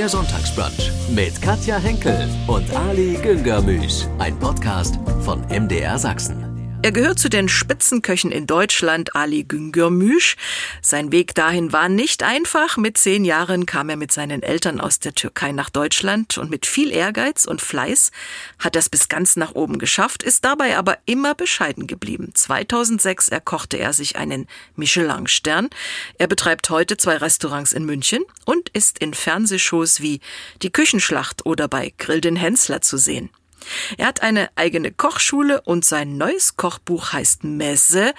Der Sonntagsbrunch mit Katja Henkel und Ali Güngörmüş. Ein Podcast von MDR Sachsen. Er gehört zu den Spitzenköchen in Deutschland, Ali Güngörmüş. Sein Weg dahin war nicht einfach. Mit 10 Jahren kam er mit seinen Eltern aus der Türkei nach Deutschland und mit viel Ehrgeiz und Fleiß hat er es bis ganz nach oben geschafft, ist dabei aber immer bescheiden geblieben. 2006 erkochte er sich einen Michelin-Stern. Er betreibt heute 2 Restaurants in München und ist in Fernsehshows wie Die Küchenschlacht oder bei Grill den Henssler zu sehen. Er hat eine eigene Kochschule und sein neues Kochbuch heißt Meze.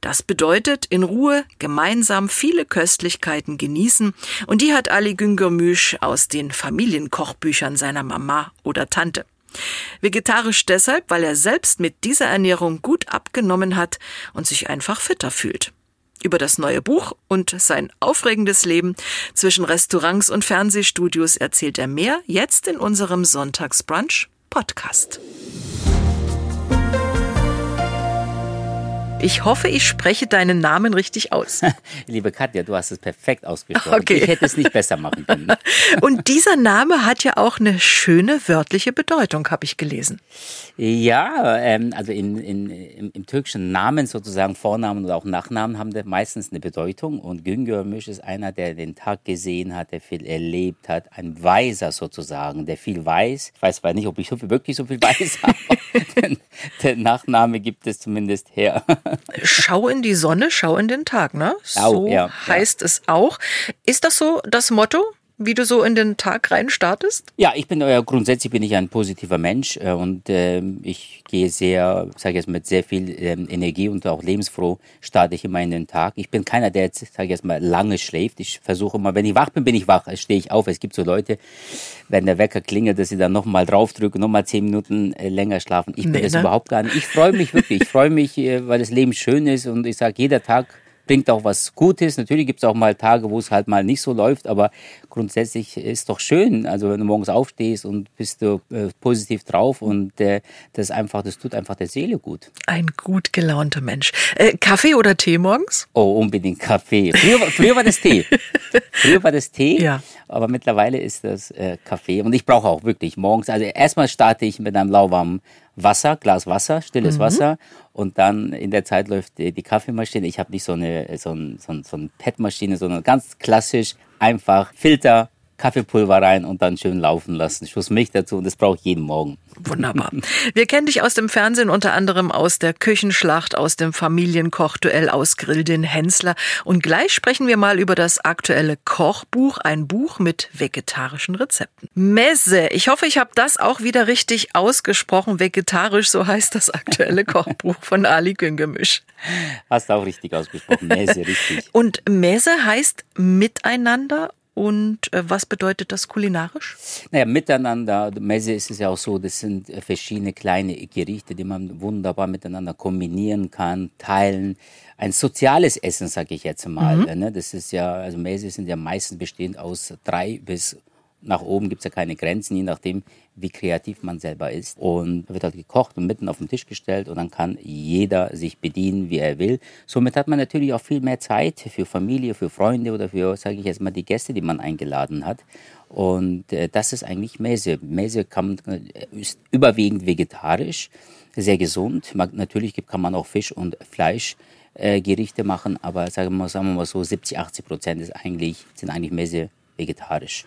Das bedeutet, in Ruhe gemeinsam viele Köstlichkeiten genießen. Und die hat Ali Güngörmüş aus den Familienkochbüchern seiner Mama oder Tante. Vegetarisch deshalb, weil er selbst mit dieser Ernährung gut abgenommen hat und sich einfach fitter fühlt. Über das neue Buch und sein aufregendes Leben zwischen Restaurants und Fernsehstudios erzählt er mehr jetzt in unserem Sonntagsbrunch Podcast. Ich hoffe, ich spreche deinen Namen richtig aus. Liebe Katja, du hast es perfekt ausgesprochen. Okay. Ich hätte es nicht besser machen können. Und dieser Name hat ja auch eine schöne wörtliche Bedeutung, habe ich gelesen. Ja, also im türkischen Namen sozusagen, Vornamen oder auch Nachnamen haben meistens eine Bedeutung. Und Güngörmüş ist einer, der den Tag gesehen hat, der viel erlebt hat. Ein Weiser sozusagen, der viel weiß. Ich weiß nicht, ob ich wirklich so viel weiß, aber der Nachname gibt es zumindest her. Schau in die Sonne, schau in den Tag, ne? So ja, heißt es auch. Ist das so das Motto, wie du so in den Tag rein startest? Ja, grundsätzlich bin ich ein positiver Mensch und ich gehe mit sehr viel Energie und auch lebensfroh starte ich immer in den Tag. Ich bin keiner, der lange schläft. Ich versuche immer, wenn ich wach bin, stehe ich auf. Es gibt so Leute, wenn der Wecker klingelt, dass sie dann nochmal draufdrücken, nochmal 10 Minuten länger schlafen. Ich bin das überhaupt gar nicht. Ich freue mich wirklich. Ich freue mich, weil das Leben schön ist und ich sage, jeder Tag bringt auch was Gutes. Natürlich gibt es auch mal Tage, wo es halt mal nicht so läuft, aber grundsätzlich ist doch schön, also wenn du morgens aufstehst und bist du positiv drauf und das tut einfach der Seele gut. Ein gut gelaunter Mensch. Kaffee oder Tee morgens? Oh, unbedingt Kaffee. Früher war das Tee. Ja. Aber mittlerweile ist das Kaffee und ich brauche auch wirklich morgens, also erstmal starte ich mit einem lauwarmen Glas Wasser, stilles Wasser und dann in der Zeit läuft die Kaffeemaschine. Ich habe nicht so eine Padmaschine, sondern ganz klassisch einfach Filter, Kaffeepulver rein und dann schön laufen lassen. Schuss Milch dazu und das brauche ich jeden Morgen. Wunderbar. Wir kennen dich aus dem Fernsehen, unter anderem aus der Küchenschlacht, aus dem Familienkochduell, aus Grill den Henssler. Und gleich sprechen wir mal über das aktuelle Kochbuch, ein Buch mit vegetarischen Rezepten. Meze, ich hoffe, ich habe das auch wieder richtig ausgesprochen. Vegetarisch, so heißt das aktuelle Kochbuch von Ali Güngörmüş. Hast du auch richtig ausgesprochen, Meze, richtig. Und Meze heißt miteinander. Und was bedeutet das kulinarisch? Naja, miteinander, Meze ist es ja auch so, das sind verschiedene kleine Gerichte, die man wunderbar miteinander kombinieren kann, teilen. Ein soziales Essen, sage ich jetzt mal. Ne? Das ist ja, also Meze sind ja meistens bestehend aus 3 bis nach oben, gibt es ja keine Grenzen, je nachdem, wie kreativ man selber ist. Und wird halt gekocht und mitten auf den Tisch gestellt und dann kann jeder sich bedienen, wie er will. Somit hat man natürlich auch viel mehr Zeit für Familie, für Freunde oder für, die Gäste, die man eingeladen hat. Und das ist eigentlich Meze. Meze ist überwiegend vegetarisch, sehr gesund. Natürlich kann man auch Fisch und Fleisch Gerichte machen, aber sagen wir mal so, 70-80% sind eigentlich Meze vegetarisch.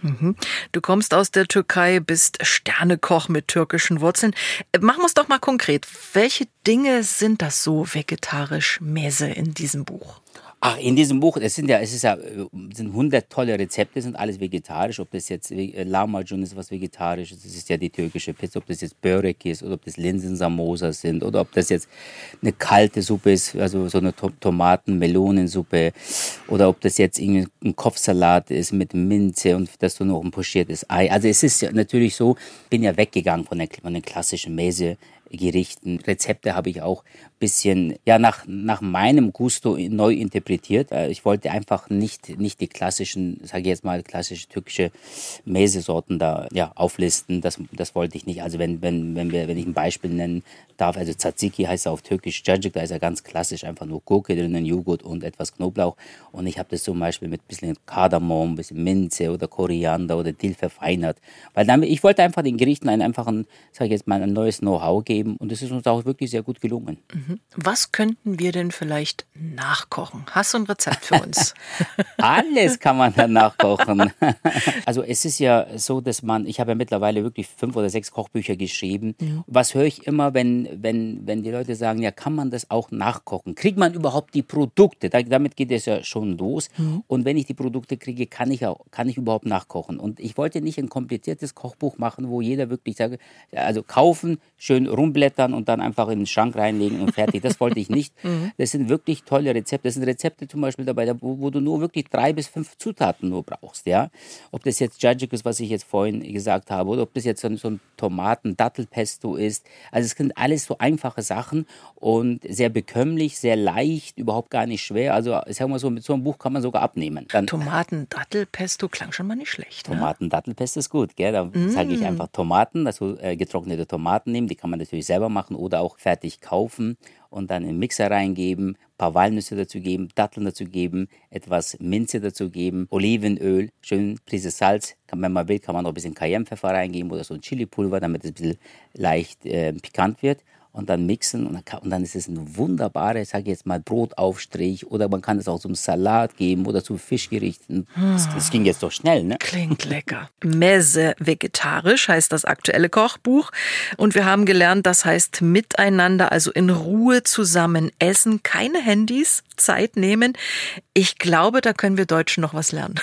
Du kommst aus der Türkei, bist Sternekoch mit türkischen Wurzeln. Machen wir es doch mal konkret. Welche Dinge sind das so vegetarisch Meze in diesem Buch? Ach, in diesem Buch, es sind 100 tolle Rezepte, sind alles vegetarisch. Ob das jetzt Lahmacun ist, was vegetarisch ist, das ist ja die türkische Pizza. Ob das jetzt Börek ist oder ob das Linsensamosas sind oder ob das jetzt eine kalte Suppe ist, also so eine Tomaten-Melonensuppe oder ob das jetzt ein Kopfsalat ist mit Minze und dass du noch ein pochiertes Ei. Also es ist ja natürlich so, bin ja weggegangen von den klassischen Meze-Gerichten. Rezepte habe ich auch bisschen ja, nach meinem Gusto neu interpretiert. Ich wollte einfach nicht die klassischen, sage ich jetzt mal, klassische türkische Meze-Sorten da ja, auflisten. Das wollte ich nicht. Also wenn ich ein Beispiel nennen darf, also Tzatziki heißt er auf Türkisch, Cacık, da ist er ganz klassisch, einfach nur Gurke drinnen, Joghurt und etwas Knoblauch. Und ich habe das zum Beispiel mit ein bisschen Kardamom, ein bisschen Minze oder Koriander oder Dill verfeinert. Weil dann, ich wollte einfach den Gerichten ein neues Know-how geben. Und das ist uns auch wirklich sehr gut gelungen. Was könnten wir denn vielleicht nachkochen? Hast du ein Rezept für uns? Alles kann man dann nachkochen. Also es ist ja so, ich habe ja mittlerweile wirklich 5 oder 6 Kochbücher geschrieben. Ja. Was höre ich immer, wenn die Leute sagen, ja, kann man das auch nachkochen? Kriegt man überhaupt die Produkte? Damit geht es ja schon los. Mhm. Und wenn ich die Produkte kriege, kann ich überhaupt nachkochen. Und ich wollte nicht ein kompliziertes Kochbuch machen, wo jeder wirklich sagt, also kaufen, schön rumblättern und dann einfach in den Schrank reinlegen und fertig. Das wollte ich nicht. Das sind wirklich tolle Rezepte. Das sind Rezepte zum Beispiel dabei, wo du nur wirklich 3 bis 5 Zutaten nur brauchst. Ja? Ob das jetzt Cacık ist, was ich jetzt vorhin gesagt habe, oder ob das jetzt so ein Tomaten-Dattelpesto ist. Also es sind alles so einfache Sachen und sehr bekömmlich, sehr leicht, überhaupt gar nicht schwer. Also ich sag mal so, mit so einem Buch kann man sogar abnehmen. Tomaten-Dattelpesto klang schon mal nicht schlecht. Tomaten-Dattelpesto ist gut. Gell? Da sage ich einfach Tomaten, also getrocknete Tomaten nehmen, die kann man natürlich selber machen oder auch fertig kaufen und dann in den Mixer reingeben, ein paar Walnüsse dazu geben, Datteln dazu geben, etwas Minze dazu geben, Olivenöl, schön Prise Salz, wenn man will, kann man noch ein bisschen Cayennepfeffer reingeben oder so ein Chili-Pulver, damit es ein bisschen leicht pikant wird. Und dann mixen und dann ist es ein wunderbarer, sage ich jetzt mal, Brotaufstrich oder man kann es auch zum Salat geben oder zu Fischgerichten. Das ging jetzt doch schnell, ne? Klingt lecker. Meze vegetarisch heißt das aktuelle Kochbuch und wir haben gelernt, das heißt miteinander, also in Ruhe zusammen essen, keine Handys, Zeit nehmen. Ich glaube, da können wir Deutschen noch was lernen.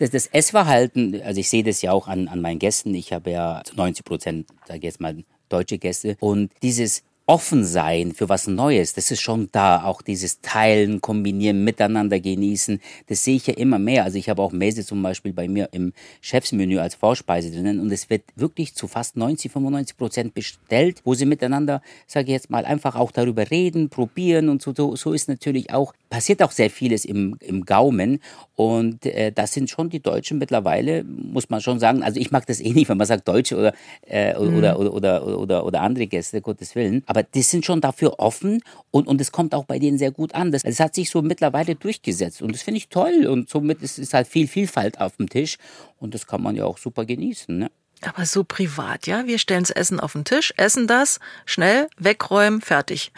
Das Essverhalten, also ich sehe das ja auch an meinen Gästen, ich habe ja zu 90%, sage ich jetzt mal, deutsche Gäste und dieses Offensein für was Neues, das ist schon da. Auch dieses Teilen, Kombinieren, Miteinander genießen, das sehe ich ja immer mehr. Also ich habe auch Meze zum Beispiel bei mir im Chefsmenü als Vorspeise drinnen und es wird wirklich zu fast 90-95% bestellt, wo sie miteinander, sage ich jetzt mal, einfach auch darüber reden, probieren und so ist natürlich auch, passiert auch sehr vieles im Gaumen und das sind schon die Deutschen mittlerweile, muss man schon sagen, also ich mag das eh nicht, wenn man sagt Deutsche oder andere Gäste, Gottes Willen, aber die sind schon dafür offen und es kommt auch bei denen sehr gut an. Das hat sich so mittlerweile durchgesetzt und das finde ich toll und somit ist halt viel Vielfalt auf dem Tisch und das kann man ja auch super genießen, ne? Aber so privat, ja? Wir stellen das Essen auf den Tisch, essen das, schnell, wegräumen, fertig.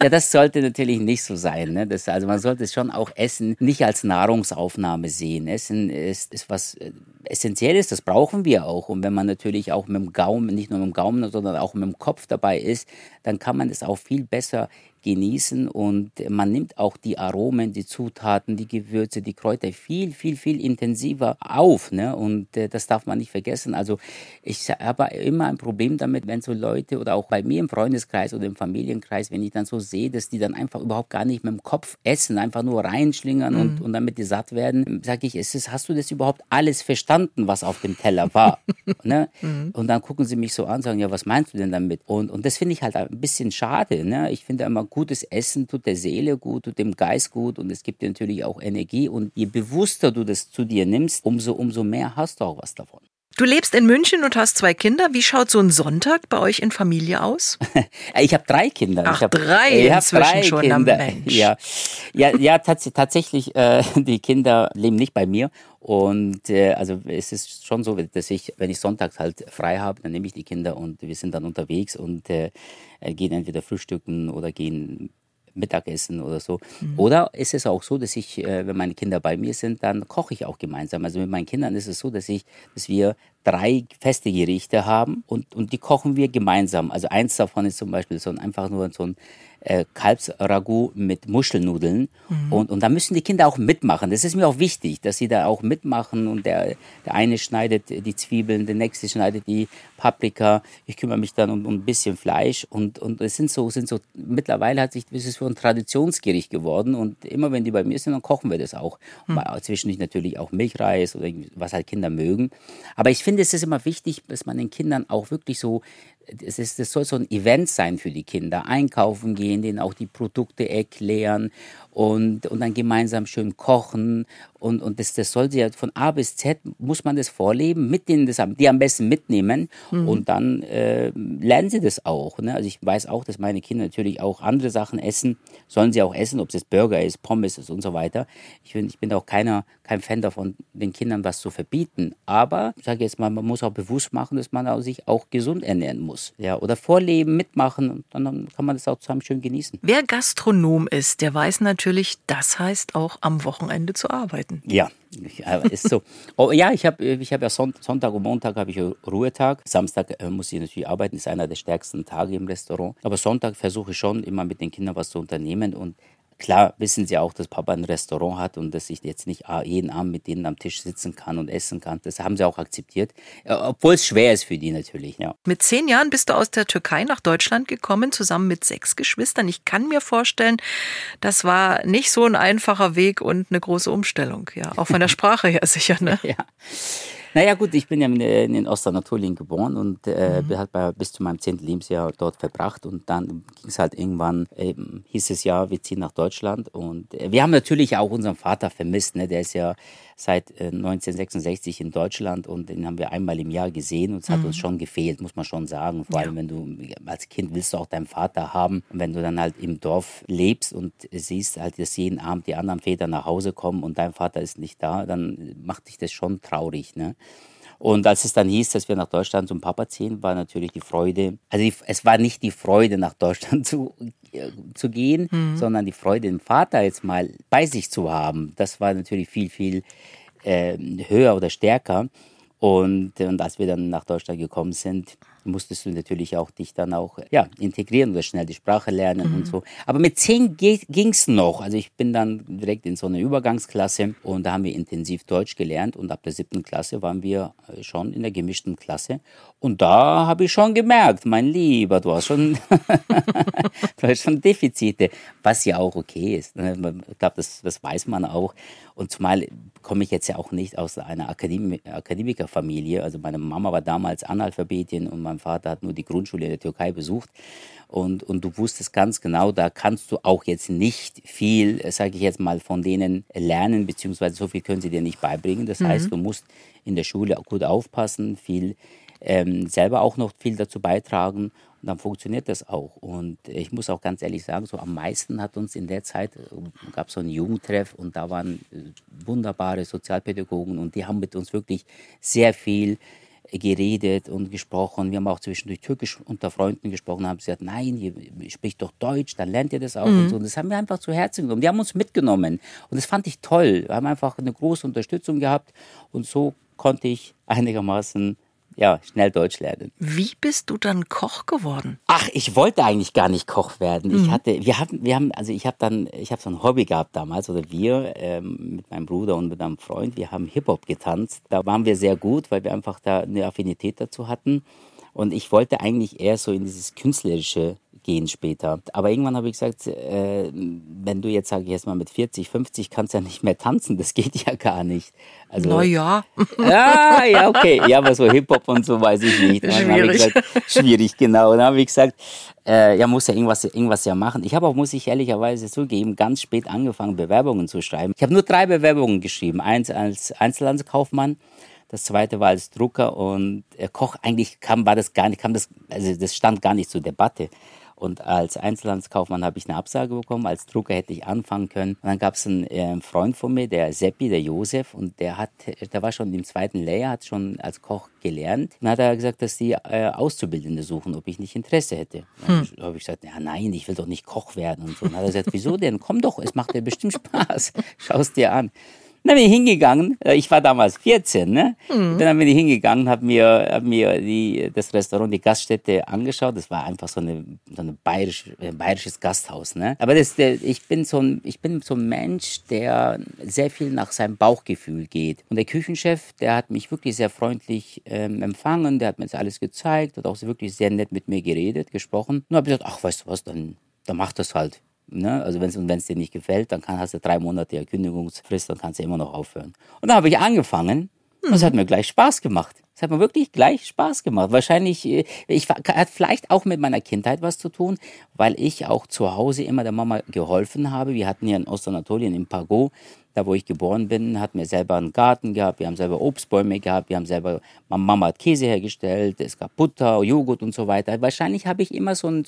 Ja, das sollte natürlich nicht so sein, ne? Also man sollte es schon auch Essen nicht als Nahrungsaufnahme sehen. Essen ist was Essentielles, das brauchen wir auch. Und wenn man natürlich auch mit dem Gaumen, nicht nur mit dem Gaumen, sondern auch mit dem Kopf dabei ist, dann kann man es auch viel besser genießen und man nimmt auch die Aromen, die Zutaten, die Gewürze, die Kräuter viel, viel, viel intensiver auf, ne? Und das darf man nicht vergessen. Also ich habe immer ein Problem damit, wenn so Leute oder auch bei mir im Freundeskreis oder im Familienkreis, wenn ich dann so sehe, dass die dann einfach überhaupt gar nicht mit dem Kopf essen, einfach nur reinschlingern und damit die satt werden, sage ich, hast du das überhaupt alles verstanden, was auf dem Teller war? Ne? Und dann gucken sie mich so an und sagen, ja, was meinst du denn damit? Und das finde ich halt ein bisschen schade, ne? Ich finde immer, gutes Essen tut der Seele gut, tut dem Geist gut und es gibt dir natürlich auch Energie. Und je bewusster du das zu dir nimmst, umso mehr hast du auch was davon. Du lebst in München und hast 2 Kinder. Wie schaut so ein Sonntag bei euch in Familie aus? Ich habe 3 Kinder. Ach, ich hab drei schon, Kinder. Mensch. Ja, tatsächlich, die Kinder leben nicht bei mir. Und also es ist schon so, dass ich, wenn ich sonntags halt frei habe, dann nehme ich die Kinder und wir sind dann unterwegs und gehen entweder frühstücken oder gehen Mittagessen oder so. Oder ist es auch so, dass ich, wenn meine Kinder bei mir sind, dann koche ich auch gemeinsam. Also mit meinen Kindern ist es so, dass wir 3 feste Gerichte haben und die kochen wir gemeinsam. Also eins davon ist zum Beispiel einfach nur so ein Kalbsragout mit Muschelnudeln. Und da müssen die Kinder auch mitmachen. Das ist mir auch wichtig, dass sie da auch mitmachen. Und der eine schneidet die Zwiebeln, der nächste schneidet die Paprika. Ich kümmere mich dann um ein bisschen Fleisch. Und es sind so mittlerweile ist es so ein Traditionsgericht geworden. Und immer wenn die bei mir sind, dann kochen wir das auch. Zwischendurch natürlich auch Milchreis oder was halt Kinder mögen. Aber ich finde, es ist immer wichtig, dass man den Kindern auch wirklich so das soll so ein Event sein für die Kinder. Einkaufen gehen, denen auch die Produkte erklären und dann gemeinsam schön kochen. Und das soll sie ja von A bis Z, muss man das vorleben, mit denen das die am besten mitnehmen. Mhm. Und dann lernen sie das auch. Ne? Also ich weiß auch, dass meine Kinder natürlich auch andere Sachen essen. Sollen sie auch essen, ob es jetzt Burger ist, Pommes ist und so weiter. Ich bin auch kein Fan davon, den Kindern was zu verbieten. Aber ich sage jetzt mal, man muss auch bewusst machen, dass man auch sich auch gesund ernähren muss. Ja, oder vorleben, mitmachen. Und dann kann man das auch zusammen schön genießen. Wer Gastronom ist, der weiß natürlich, das heißt auch am Wochenende zu arbeiten. Ja, ist so. Oh, ja, ich hab ja Sonntag und Montag habe ich Ruhetag. Samstag muss ich natürlich arbeiten, ist einer der stärksten Tage im Restaurant. Aber Sonntag versuche ich schon immer mit den Kindern was zu unternehmen. Und klar wissen sie auch, dass Papa ein Restaurant hat und dass ich jetzt nicht jeden Abend mit denen am Tisch sitzen kann und essen kann. Das haben sie auch akzeptiert, obwohl es schwer ist für die natürlich. Ja. Mit 10 Jahren bist du aus der Türkei nach Deutschland gekommen, zusammen mit 6 Geschwistern. Ich kann mir vorstellen, das war nicht so ein einfacher Weg und eine große Umstellung. Ja, auch von der Sprache her sicher, ne? Ja. Naja gut, ich bin ja in Ostanatolien geboren und habe bis zu meinem 10. Lebensjahr dort verbracht. Und dann ging es halt irgendwann, hieß es ja, wir ziehen nach Deutschland. Und wir haben natürlich auch unseren Vater vermisst, ne? Der ist ja seit 1966 in Deutschland und den haben wir einmal im Jahr gesehen. Und es hat uns schon gefehlt, muss man schon sagen. Vor allem, wenn du als Kind willst du auch deinen Vater haben. Und wenn du dann halt im Dorf lebst und siehst halt, dass jeden Abend die anderen Väter nach Hause kommen und dein Vater ist nicht da, dann macht dich das schon traurig, ne? Und als es dann hieß, dass wir nach Deutschland zum Papa ziehen, war natürlich die Freude, also es war nicht die Freude, nach Deutschland zu gehen, sondern die Freude, den Vater jetzt mal bei sich zu haben. Das war natürlich viel, viel höher oder stärker. Und als wir dann nach Deutschland gekommen sind, musstest du natürlich auch dich dann auch integrieren oder schnell die Sprache lernen und so. Aber mit 10 ging's noch. Also ich bin dann direkt in so eine Übergangsklasse und da haben wir intensiv Deutsch gelernt und ab der 7. Klasse waren wir schon in der gemischten Klasse. Und da habe ich schon gemerkt, mein Lieber, du hast schon Defizite, was ja auch okay ist. Ich glaube, das weiß man auch. Und zumal komme ich jetzt ja auch nicht aus einer Akademikerfamilie. Also meine Mama war damals Analphabetin und mein Vater hat nur die Grundschule in der Türkei besucht. Und du wusstest ganz genau, da kannst du auch jetzt nicht viel, sage ich jetzt mal, von denen lernen, beziehungsweise so viel können sie dir nicht beibringen. Das heißt, du musst in der Schule gut aufpassen, viel selber auch noch viel dazu beitragen. Und dann funktioniert das auch. Und ich muss auch ganz ehrlich sagen, so am meisten hat uns in der Zeit, gab es so einen Jugendtreff und da waren wunderbare Sozialpädagogen und die haben mit uns wirklich sehr viel geredet und gesprochen. Wir haben auch zwischendurch Türkisch unter Freunden gesprochen, haben gesagt, nein, ihr spricht doch Deutsch, dann lernt ihr das auch und so. Und das haben wir einfach zu Herzen genommen. Die haben uns mitgenommen und das fand ich toll. Wir haben einfach eine große Unterstützung gehabt und so konnte ich einigermaßen schnell Deutsch lernen. Wie bist du dann Koch geworden? Ach, ich wollte eigentlich gar nicht Koch werden. Ich habe so ein Hobby gehabt damals, oder wir mit meinem Bruder und mit einem Freund, wir haben Hip-Hop getanzt. Da waren wir sehr gut, weil wir einfach da eine Affinität dazu hatten. Und ich wollte eigentlich eher so in dieses Künstlerische gehen später. Aber irgendwann habe ich gesagt, wenn du jetzt, sage ich jetzt mal, mit 40, 50 kannst ja nicht mehr tanzen, das geht ja gar nicht. Also, naja. Ja, okay. Ja, aber so Hip-Hop und so weiß ich nicht. Schwierig, genau. Und dann habe ich gesagt, muss ja irgendwas ja machen. Ich habe auch, muss ich ehrlicherweise zugeben, ganz spät angefangen, Bewerbungen zu schreiben. Ich habe nur 3 Bewerbungen geschrieben. Eins als Einzelhandelskaufmann. Das 2. war als Drucker und Koch eigentlich das stand gar nicht zur Debatte. Und als Einzelhandelskaufmann habe ich eine Absage bekommen, als Drucker hätte ich anfangen können. Und dann gab es einen Freund von mir, der Seppi, der Josef, und der war schon im 2. Lehrjahr, hat schon als Koch gelernt. Und dann hat er gesagt, dass die Auszubildende suchen, ob ich nicht Interesse hätte. Dann habe ich gesagt, ja, nein, ich will doch nicht Koch werden und so. Und dann hat er gesagt, wieso denn? Komm doch, es macht dir bestimmt Spaß. Schau es dir an. Dann bin ich hingegangen, ich war damals 14, ne? Dann bin ich hingegangen, hab mir das Restaurant, die Gaststätte angeschaut. Das war einfach so eine bayerisches Gasthaus, ne? Aber ich bin so ein Mensch, der sehr viel nach seinem Bauchgefühl geht. Und der Küchenchef, der hat mich wirklich sehr freundlich empfangen, der hat mir das alles gezeigt, hat auch wirklich sehr nett mit mir geredet, gesprochen. Und hab ich gesagt, ach, weißt du was, dann mach das halt. Ne? Also wenn es dir nicht gefällt, dann hast du 3 Monate Kündigungsfrist, dann kannst du immer noch aufhören. Und dann habe ich angefangen und es hat mir gleich Spaß gemacht. Es hat mir wirklich gleich Spaß gemacht. Wahrscheinlich, hat vielleicht auch mit meiner Kindheit was zu tun, weil ich auch zu Hause immer der Mama geholfen habe. Wir hatten hier in Ostanatolien, in Pagau, da wo ich geboren bin, hatten wir selber einen Garten gehabt, wir haben selber Obstbäume gehabt, wir haben selber, meine Mama hat Käse hergestellt, es gab Butter, Joghurt und so weiter. Wahrscheinlich habe ich immer so ein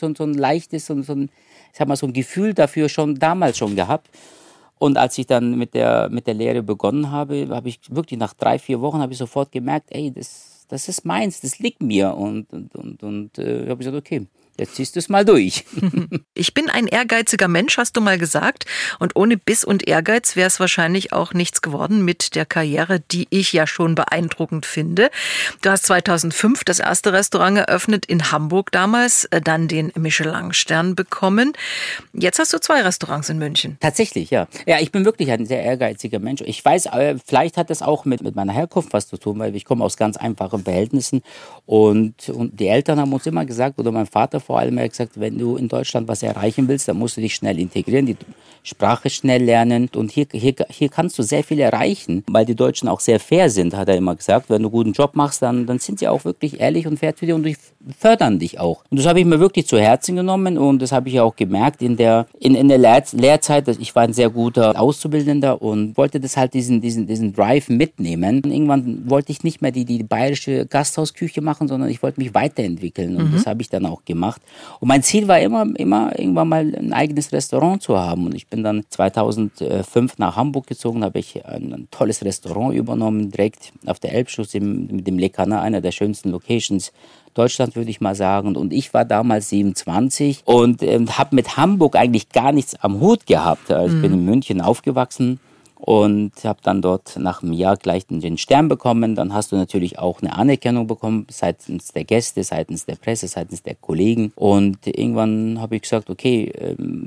Gefühl dafür damals schon gehabt. Und als ich dann mit der Lehre begonnen habe, habe ich wirklich nach 3-4 Wochen habe ich sofort gemerkt, ey, das ist meins, das liegt mir. Und habe ich gesagt, okay, jetzt ziehst du es mal durch. Ich bin ein ehrgeiziger Mensch, hast du mal gesagt. Und ohne Biss und Ehrgeiz wäre es wahrscheinlich auch nichts geworden mit der Karriere, die ich ja schon beeindruckend finde. Du hast 2005 das erste Restaurant eröffnet in Hamburg damals, dann den Michelin-Stern bekommen. Jetzt hast du 2 Restaurants in München. Tatsächlich, ja. Ja, ich bin wirklich ein sehr ehrgeiziger Mensch. Ich weiß, vielleicht hat das auch mit meiner Herkunft was zu tun, weil ich komme aus ganz einfachen Verhältnissen. Und die Eltern haben uns immer gesagt, oder mein Vater vor allem, er hat gesagt, wenn du in Deutschland was erreichen willst, dann musst du dich schnell integrieren, die Sprache schnell lernen. Und hier kannst du sehr viel erreichen, weil die Deutschen auch sehr fair sind, hat er immer gesagt. Wenn du einen guten Job machst, dann sind sie auch wirklich ehrlich und fair zu dir und fördern dich auch. Und das habe ich mir wirklich zu Herzen genommen und das habe ich auch gemerkt in der Lehrzeit. Ich war ein sehr guter Auszubildender und wollte das halt diesen Drive mitnehmen. Und irgendwann wollte ich nicht mehr die bayerische Gasthausküche machen, sondern ich wollte mich weiterentwickeln und das habe ich dann auch gemacht. Und mein Ziel war immer irgendwann mal ein eigenes Restaurant zu haben. Und ich bin dann 2005 nach Hamburg gezogen, habe ich ein tolles Restaurant übernommen, direkt auf der Elbschluss mit dem Le Canard, einer der schönsten Locations Deutschland, würde ich mal sagen. Und ich war damals 27 und habe mit Hamburg eigentlich gar nichts am Hut gehabt. Ich bin in München aufgewachsen. Und habe dann dort nach einem Jahr gleich den Stern bekommen. Dann hast du natürlich auch eine Anerkennung bekommen seitens der Gäste, seitens der Presse, seitens der Kollegen. Und irgendwann habe ich gesagt, okay,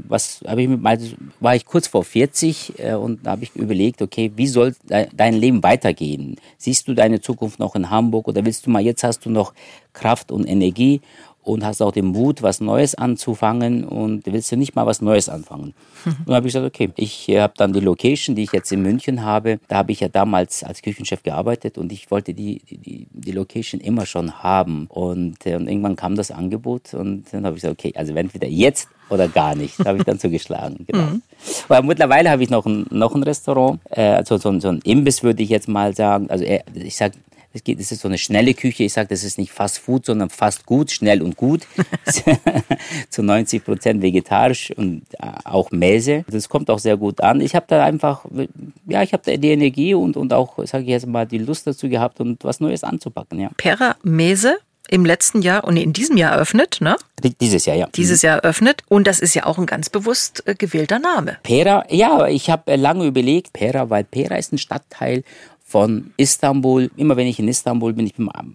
war ich kurz vor 40 und habe ich überlegt, okay, wie soll dein Leben weitergehen? Siehst du deine Zukunft noch in Hamburg oder willst du mal, jetzt hast du noch Kraft und Energie und hast auch den Mut, was Neues anzufangen und willst du nicht mal was Neues anfangen. Und dann habe ich gesagt, okay, ich habe dann die Location, die ich jetzt in München habe, da habe ich ja damals als Küchenchef gearbeitet und ich wollte die Location immer schon haben. Und irgendwann kam das Angebot und dann habe ich gesagt, okay, also entweder jetzt oder gar nicht. Da habe ich dann zugeschlagen. Genau. Weil mittlerweile habe ich noch ein Restaurant, so ein Imbiss würde ich jetzt mal sagen. Also ich sage, es ist so eine schnelle Küche. Ich sage, das ist nicht Fast Food, sondern fast gut, schnell und gut. Zu 90% vegetarisch und auch Meze. Das kommt auch sehr gut an. Ich habe da einfach, ja, die Energie und auch, sage ich jetzt mal, die Lust dazu gehabt und was Neues anzupacken, ja. Pera Meze im letzten Jahr und in diesem Jahr eröffnet, ne? Dieses Jahr, ja. Dieses Jahr eröffnet und das ist ja auch ein ganz bewusst gewählter Name. Pera, ja, ich habe lange überlegt, Pera, weil Pera ist ein Stadtteil von Istanbul. Immer wenn ich in Istanbul bin,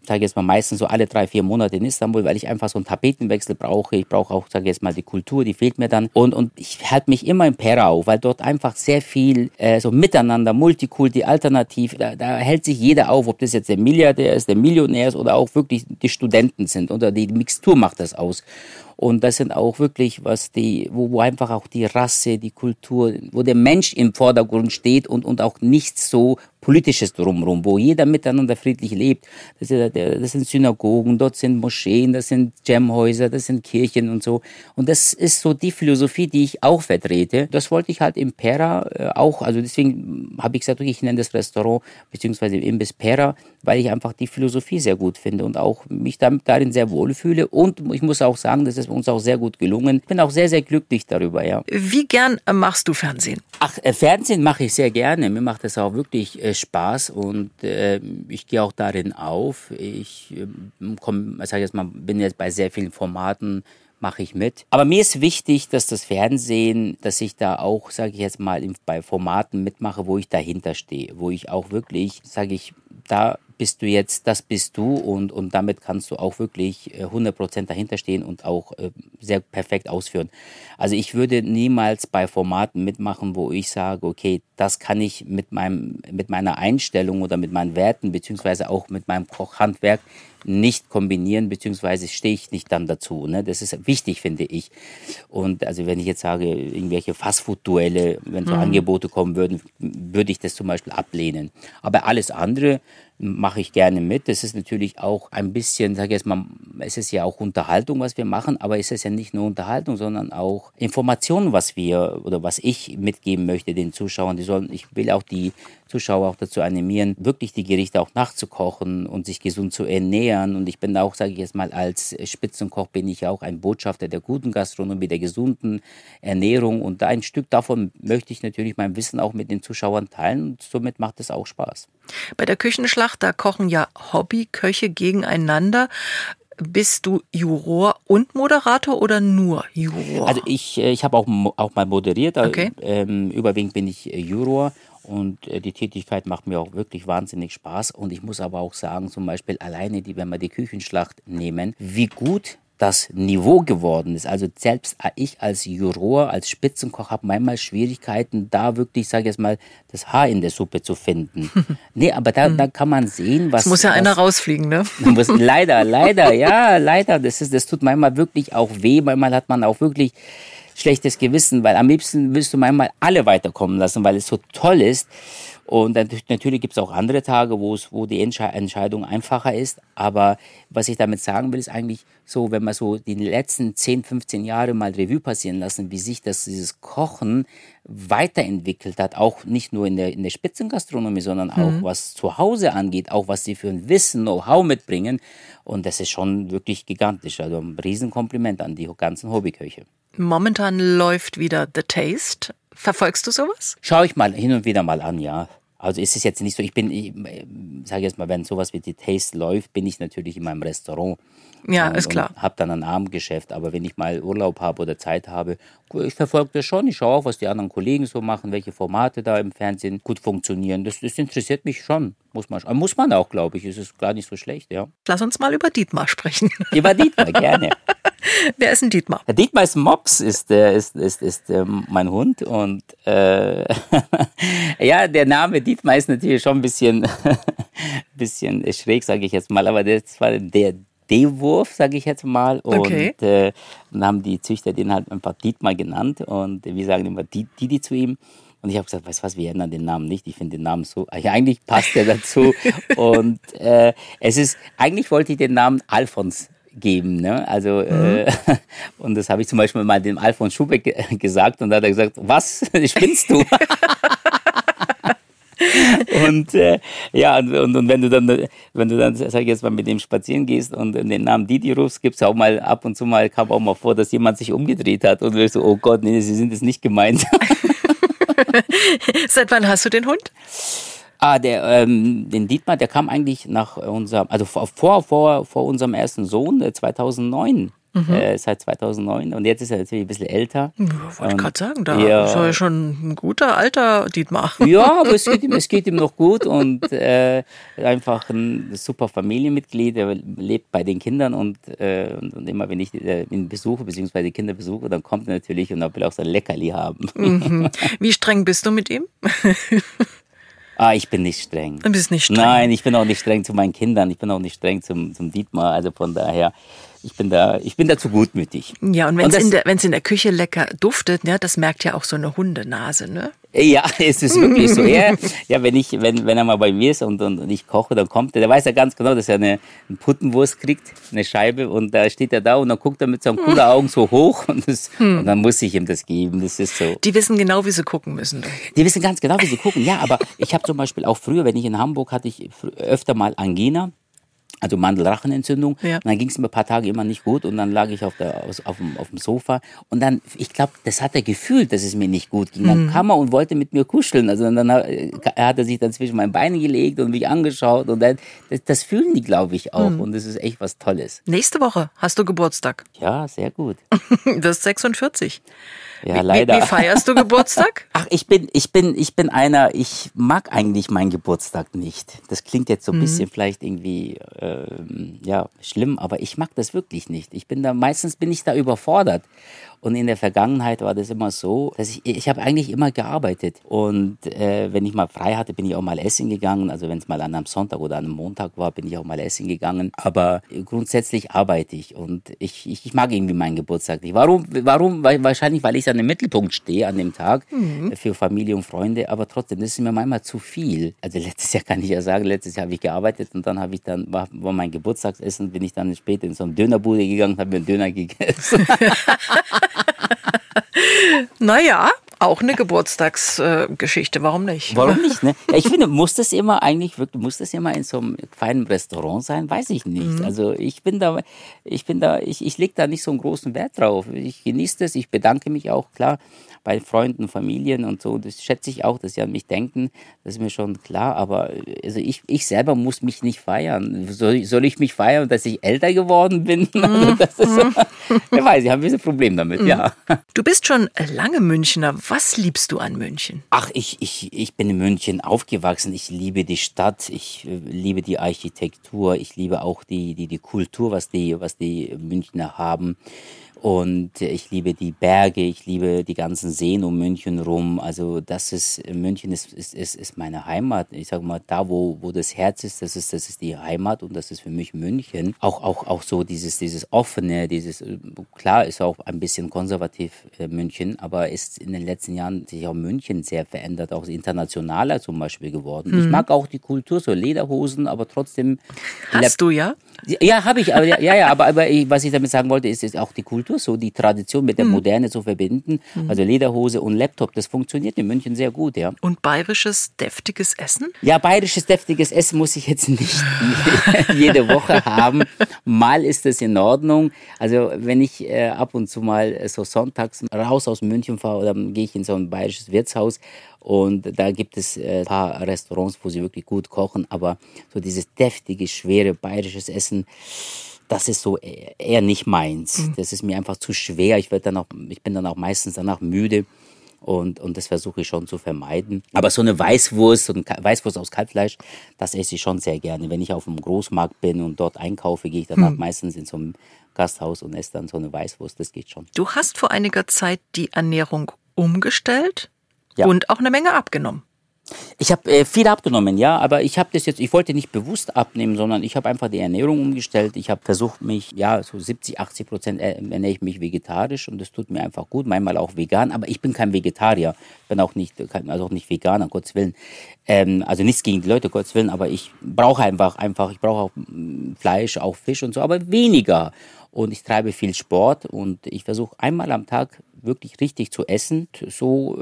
sage jetzt mal meistens so alle 3-4 Monate in Istanbul, weil ich einfach so einen Tapetenwechsel brauche. Ich brauche auch, sage jetzt mal, die Kultur, die fehlt mir dann. Und ich halte mich immer in Pera auf, weil dort einfach sehr viel so miteinander, Multikulti, Alternativ, da hält sich jeder auf, ob das jetzt der Milliardär ist, der Millionär ist oder auch wirklich die Studenten sind oder die Mixtur macht das aus. Und das sind auch wirklich, wo einfach auch die Rasse, die Kultur, wo der Mensch im Vordergrund steht und auch nichts so Politisches drumherum, wo jeder miteinander friedlich lebt. Das sind Synagogen, dort sind Moscheen, das sind Jamhäuser, das sind Kirchen und so. Und das ist so die Philosophie, die ich auch vertrete. Das wollte ich halt in Pera auch, also deswegen habe ich gesagt, okay, ich nenne das Restaurant bzw. Imbiss Pera, weil ich einfach die Philosophie sehr gut finde und auch mich darin sehr wohlfühle. Und ich muss auch sagen, das ist uns auch sehr gut gelungen. Ich bin auch sehr, sehr glücklich darüber, ja. Wie gern machst du Fernsehen? Ach, Fernsehen mache ich sehr gerne. Mir macht das auch wirklich Spaß und ich gehe auch darin auf. Ich bin jetzt bei sehr vielen Formaten, mache ich mit. Aber mir ist wichtig, dass das Fernsehen, dass ich da auch, sage ich jetzt mal, bei Formaten mitmache, wo ich dahinter stehe, wo ich auch wirklich, sage ich, da bist du jetzt, das bist du und damit kannst du auch wirklich 100% dahinter stehen und auch sehr perfekt ausführen. Also ich würde niemals bei Formaten mitmachen, wo ich sage, okay, das kann ich mit meiner Einstellung oder mit meinen Werten beziehungsweise auch mit meinem Kochhandwerk nicht kombinieren, beziehungsweise stehe ich nicht dann dazu. Ne? Das ist wichtig, finde ich. Und also wenn ich jetzt sage, irgendwelche Fastfood-Duelle, wenn so Angebote kommen würden, würde ich das zum Beispiel ablehnen. Aber alles andere mache ich gerne mit. Das ist natürlich auch ein bisschen, sage ich jetzt mal, es ist ja auch Unterhaltung, was wir machen, aber es ist ja nicht nur Unterhaltung, sondern auch Informationen, was wir oder was ich mitgeben möchte den Zuschauern. Ich will auch die Zuschauer auch dazu animieren, wirklich die Gerichte auch nachzukochen und sich gesund zu ernähren. Und ich bin auch, sage ich jetzt mal, als Spitzenkoch bin ich auch ein Botschafter der guten Gastronomie, der gesunden Ernährung. Und ein Stück davon möchte ich natürlich mein Wissen auch mit den Zuschauern teilen. Und somit macht es auch Spaß. Bei der Küchenschlacht, da kochen ja Hobbyköche gegeneinander. Bist du Juror und Moderator oder nur Juror? Also ich habe auch mal moderiert, okay. Überwiegend bin ich Juror. Und die Tätigkeit macht mir auch wirklich wahnsinnig Spaß. Und ich muss aber auch sagen, zum Beispiel alleine, wenn wir die Küchenschlacht nehmen, wie gut das Niveau geworden ist. Also selbst ich als Juror, als Spitzenkoch habe manchmal Schwierigkeiten, da wirklich, sage ich jetzt mal, das Haar in der Suppe zu finden. Nee, aber da kann man sehen, was... Es muss ja einer rausfliegen, ne? Leider. Das tut manchmal wirklich auch weh. Manchmal hat man auch wirklich... schlechtes Gewissen, weil am liebsten willst du manchmal alle weiterkommen lassen, weil es so toll ist. Und natürlich gibt es auch andere Tage, wo die Entscheidung einfacher ist. Aber was ich damit sagen will, ist eigentlich so, wenn man so die letzten 10, 15 Jahre mal Revue passieren lassen, wie sich dieses Kochen weiterentwickelt hat. Auch nicht nur in der Spitzengastronomie, sondern auch was zu Hause angeht, auch was sie für ein Wissen, Know-how mitbringen. Und das ist schon wirklich gigantisch. Also ein Riesenkompliment an die ganzen Hobbyköche. Momentan läuft wieder The Taste. Verfolgst du sowas? Schaue ich mal hin und wieder mal an, ja. Also es ist jetzt nicht so, ich sage jetzt mal, wenn sowas wie The Taste läuft, bin ich natürlich in meinem Restaurant. Ja, ist klar. Habe dann ein Abendgeschäft, aber wenn ich mal Urlaub habe oder Zeit habe, ich verfolge das schon. Ich schaue auch, was die anderen Kollegen so machen, welche Formate da im Fernsehen gut funktionieren. Das interessiert mich schon. Muss man auch, glaube ich. Es ist gar nicht so schlecht, ja. Lass uns mal über Dietmar sprechen. Über Dietmar, gerne. Wer ist denn Dietmar? Dietmar ist Mops, ist mein Hund. Und ja, der Name Dietmar ist natürlich schon ein bisschen schräg, sage ich jetzt mal. Aber das war der D-Wurf, sage ich jetzt mal. Und okay. Dann haben die Züchter den halt einfach Dietmar genannt. Und wir sagen immer Didi zu ihm. Und ich habe gesagt, weißt du was, wir ändern den Namen nicht. Ich finde den Namen so, eigentlich passt der dazu. Und eigentlich wollte ich den Namen Alfons geben, ne? Also und das habe ich zum Beispiel mal dem Alfons Schubeck gesagt und da hat er gesagt, was, spinnst du? Und und wenn du dann sag ich jetzt mal mit dem spazieren gehst und den Namen Didi rufst, gibt's auch mal ab und zu mal, kam auch mal vor, dass jemand sich umgedreht hat und ich so, oh Gott, nee, sie sind es nicht gemeint. Seit wann hast du den Hund? Den Dietmar, der kam eigentlich nach unserem, also vor unserem ersten Sohn, 2009. Seit 2009. Und jetzt ist er natürlich ein bisschen älter. Ich wollte gerade sagen, ist er ja schon ein guter alter Dietmar. Ja, aber es geht ihm noch gut und einfach ein super Familienmitglied. Er lebt bei den Kindern und immer, wenn ich ihn besuche, beziehungsweise die Kinder besuche, dann kommt er natürlich und dann will er auch sein Leckerli haben. Mhm. Wie streng bist du mit ihm? Ich bin nicht streng. Du bist nicht streng? Nein, ich bin auch nicht streng zu meinen Kindern. Ich bin auch nicht streng zum Dietmar. Also von daher, ich bin da zu gutmütig. Ja, und wenn's in der Küche lecker duftet, ne, das merkt ja auch so eine Hundenase, ne? Ja, es ist wirklich so. Ja, wenn er mal bei mir ist und ich koche, dann kommt er. Der weiß ja ganz genau, dass er eine Puttenwurst kriegt, eine Scheibe. Und da steht er da und dann guckt er mit seinen coolen Augen so hoch. Und dann muss ich ihm das geben. Das ist so. Die wissen genau, wie sie gucken müssen. Die wissen ganz genau, wie sie gucken. Ja, aber ich habe zum Beispiel auch früher, wenn ich in Hamburg hatte, ich öfter mal Angina. Also Mandelrachenentzündung. Ja. Und dann ging es mir ein paar Tage immer nicht gut und dann lag ich auf dem Sofa und dann, ich glaube, das hat er gefühlt, dass es mir nicht gut ging. Dann kam er und wollte mit mir kuscheln. Also dann hat er sich dann zwischen meinen Beinen gelegt und mich angeschaut und dann, das fühlen die, glaube ich, auch und das ist echt was Tolles. Nächste Woche hast du Geburtstag. Ja, sehr gut. Das ist 46. Ja, leider. Wie feierst du Geburtstag? Ach, ich bin einer, ich mag eigentlich meinen Geburtstag nicht. Das klingt jetzt so ein bisschen vielleicht irgendwie, schlimm, aber ich mag das wirklich nicht. Ich bin da, meistens bin ich da überfordert. Und in der Vergangenheit war das immer so, dass ich habe eigentlich immer gearbeitet. Und wenn ich mal frei hatte, bin ich auch mal essen gegangen. Also wenn es mal an einem Sonntag oder an einem Montag war, bin ich auch mal essen gegangen. Aber grundsätzlich arbeite ich und ich mag irgendwie meinen Geburtstag nicht. Warum? Wahrscheinlich, weil ich an dem Mittelpunkt stehe an dem Tag für Familie und Freunde. Aber trotzdem, das ist mir manchmal zu viel. Also letztes Jahr kann ich ja sagen, letztes Jahr habe ich gearbeitet und war mein Geburtstagsessen, bin ich dann später in so eine Dönerbude gegangen, habe mir einen Döner gegessen. Naja, auch eine Geburtstagsgeschichte, warum nicht? Warum nicht, ne? Ich finde, muss das immer in so einem feinen Restaurant sein? Weiß ich nicht. Also ich lege da nicht so einen großen Wert drauf. Ich genieße das, ich bedanke mich auch, klar, bei Freunden, Familien und so. Das schätze ich auch, dass sie an mich denken. Das ist mir schon klar, aber also ich selber muss mich nicht feiern. Soll ich mich feiern, dass ich älter geworden bin? Also das ist so, wer weiß, ich habe ein bisschen Problem damit, ja. Du bist schon lange Münchner. Was liebst du an München? Ach, ich bin in München aufgewachsen. Ich liebe die Stadt, ich liebe die Architektur, ich liebe auch die Kultur, was die Münchner haben. Und ich liebe die Berge, ich liebe die ganzen Seen um München rum. Also München ist meine Heimat. Ich sage mal, da wo das Herz ist, das ist die Heimat und das ist für mich München. Auch so dieses offene, klar ist auch ein bisschen konservativ München, aber ist in den letzten Jahren sich auch München sehr verändert, auch internationaler zum Beispiel geworden. Ich mag auch die Kultur, so Lederhosen, aber trotzdem... Hast du ja? Ja, habe ich. Aber was ich damit sagen wollte, ist auch die Kultur, so die Tradition mit der Moderne zu verbinden. Also Lederhose und Laptop, das funktioniert in München sehr gut, ja. Und bayerisches, deftiges Essen? Ja, bayerisches, deftiges Essen muss ich jetzt nicht jede Woche haben. Mal ist das in Ordnung. Also wenn ich ab und zu mal so sonntags raus aus München fahre, dann gehe ich in so ein bayerisches Wirtshaus. Und da gibt es ein paar Restaurants, wo sie wirklich gut kochen. Aber so dieses deftige, schwere bayerisches Essen, das ist so eher nicht meins. Das ist mir einfach zu schwer. Ich bin dann auch meistens danach müde. Und das versuche ich schon zu vermeiden. Aber so eine Weißwurst aus Kalbfleisch, das esse ich schon sehr gerne. Wenn ich auf dem Großmarkt bin und dort einkaufe, gehe ich danach meistens in so einem Gasthaus und esse dann so eine Weißwurst. Das geht schon. Du hast vor einiger Zeit die Ernährung umgestellt. Ja. Und auch eine Menge abgenommen. Ich habe viel abgenommen, ja, aber ich wollte nicht bewusst abnehmen, sondern ich habe einfach die Ernährung umgestellt. Ich habe versucht, so 70-80% ernähre ich mich vegetarisch und das tut mir einfach gut, manchmal auch vegan, aber ich bin kein Vegetarier, bin auch nicht Veganer, Gottes Willen. Also nichts gegen die Leute, Gottes Willen, aber ich brauche einfach auch Fleisch, auch Fisch und so, aber weniger. Und ich treibe viel Sport und ich versuche einmal am Tag wirklich richtig zu essen. So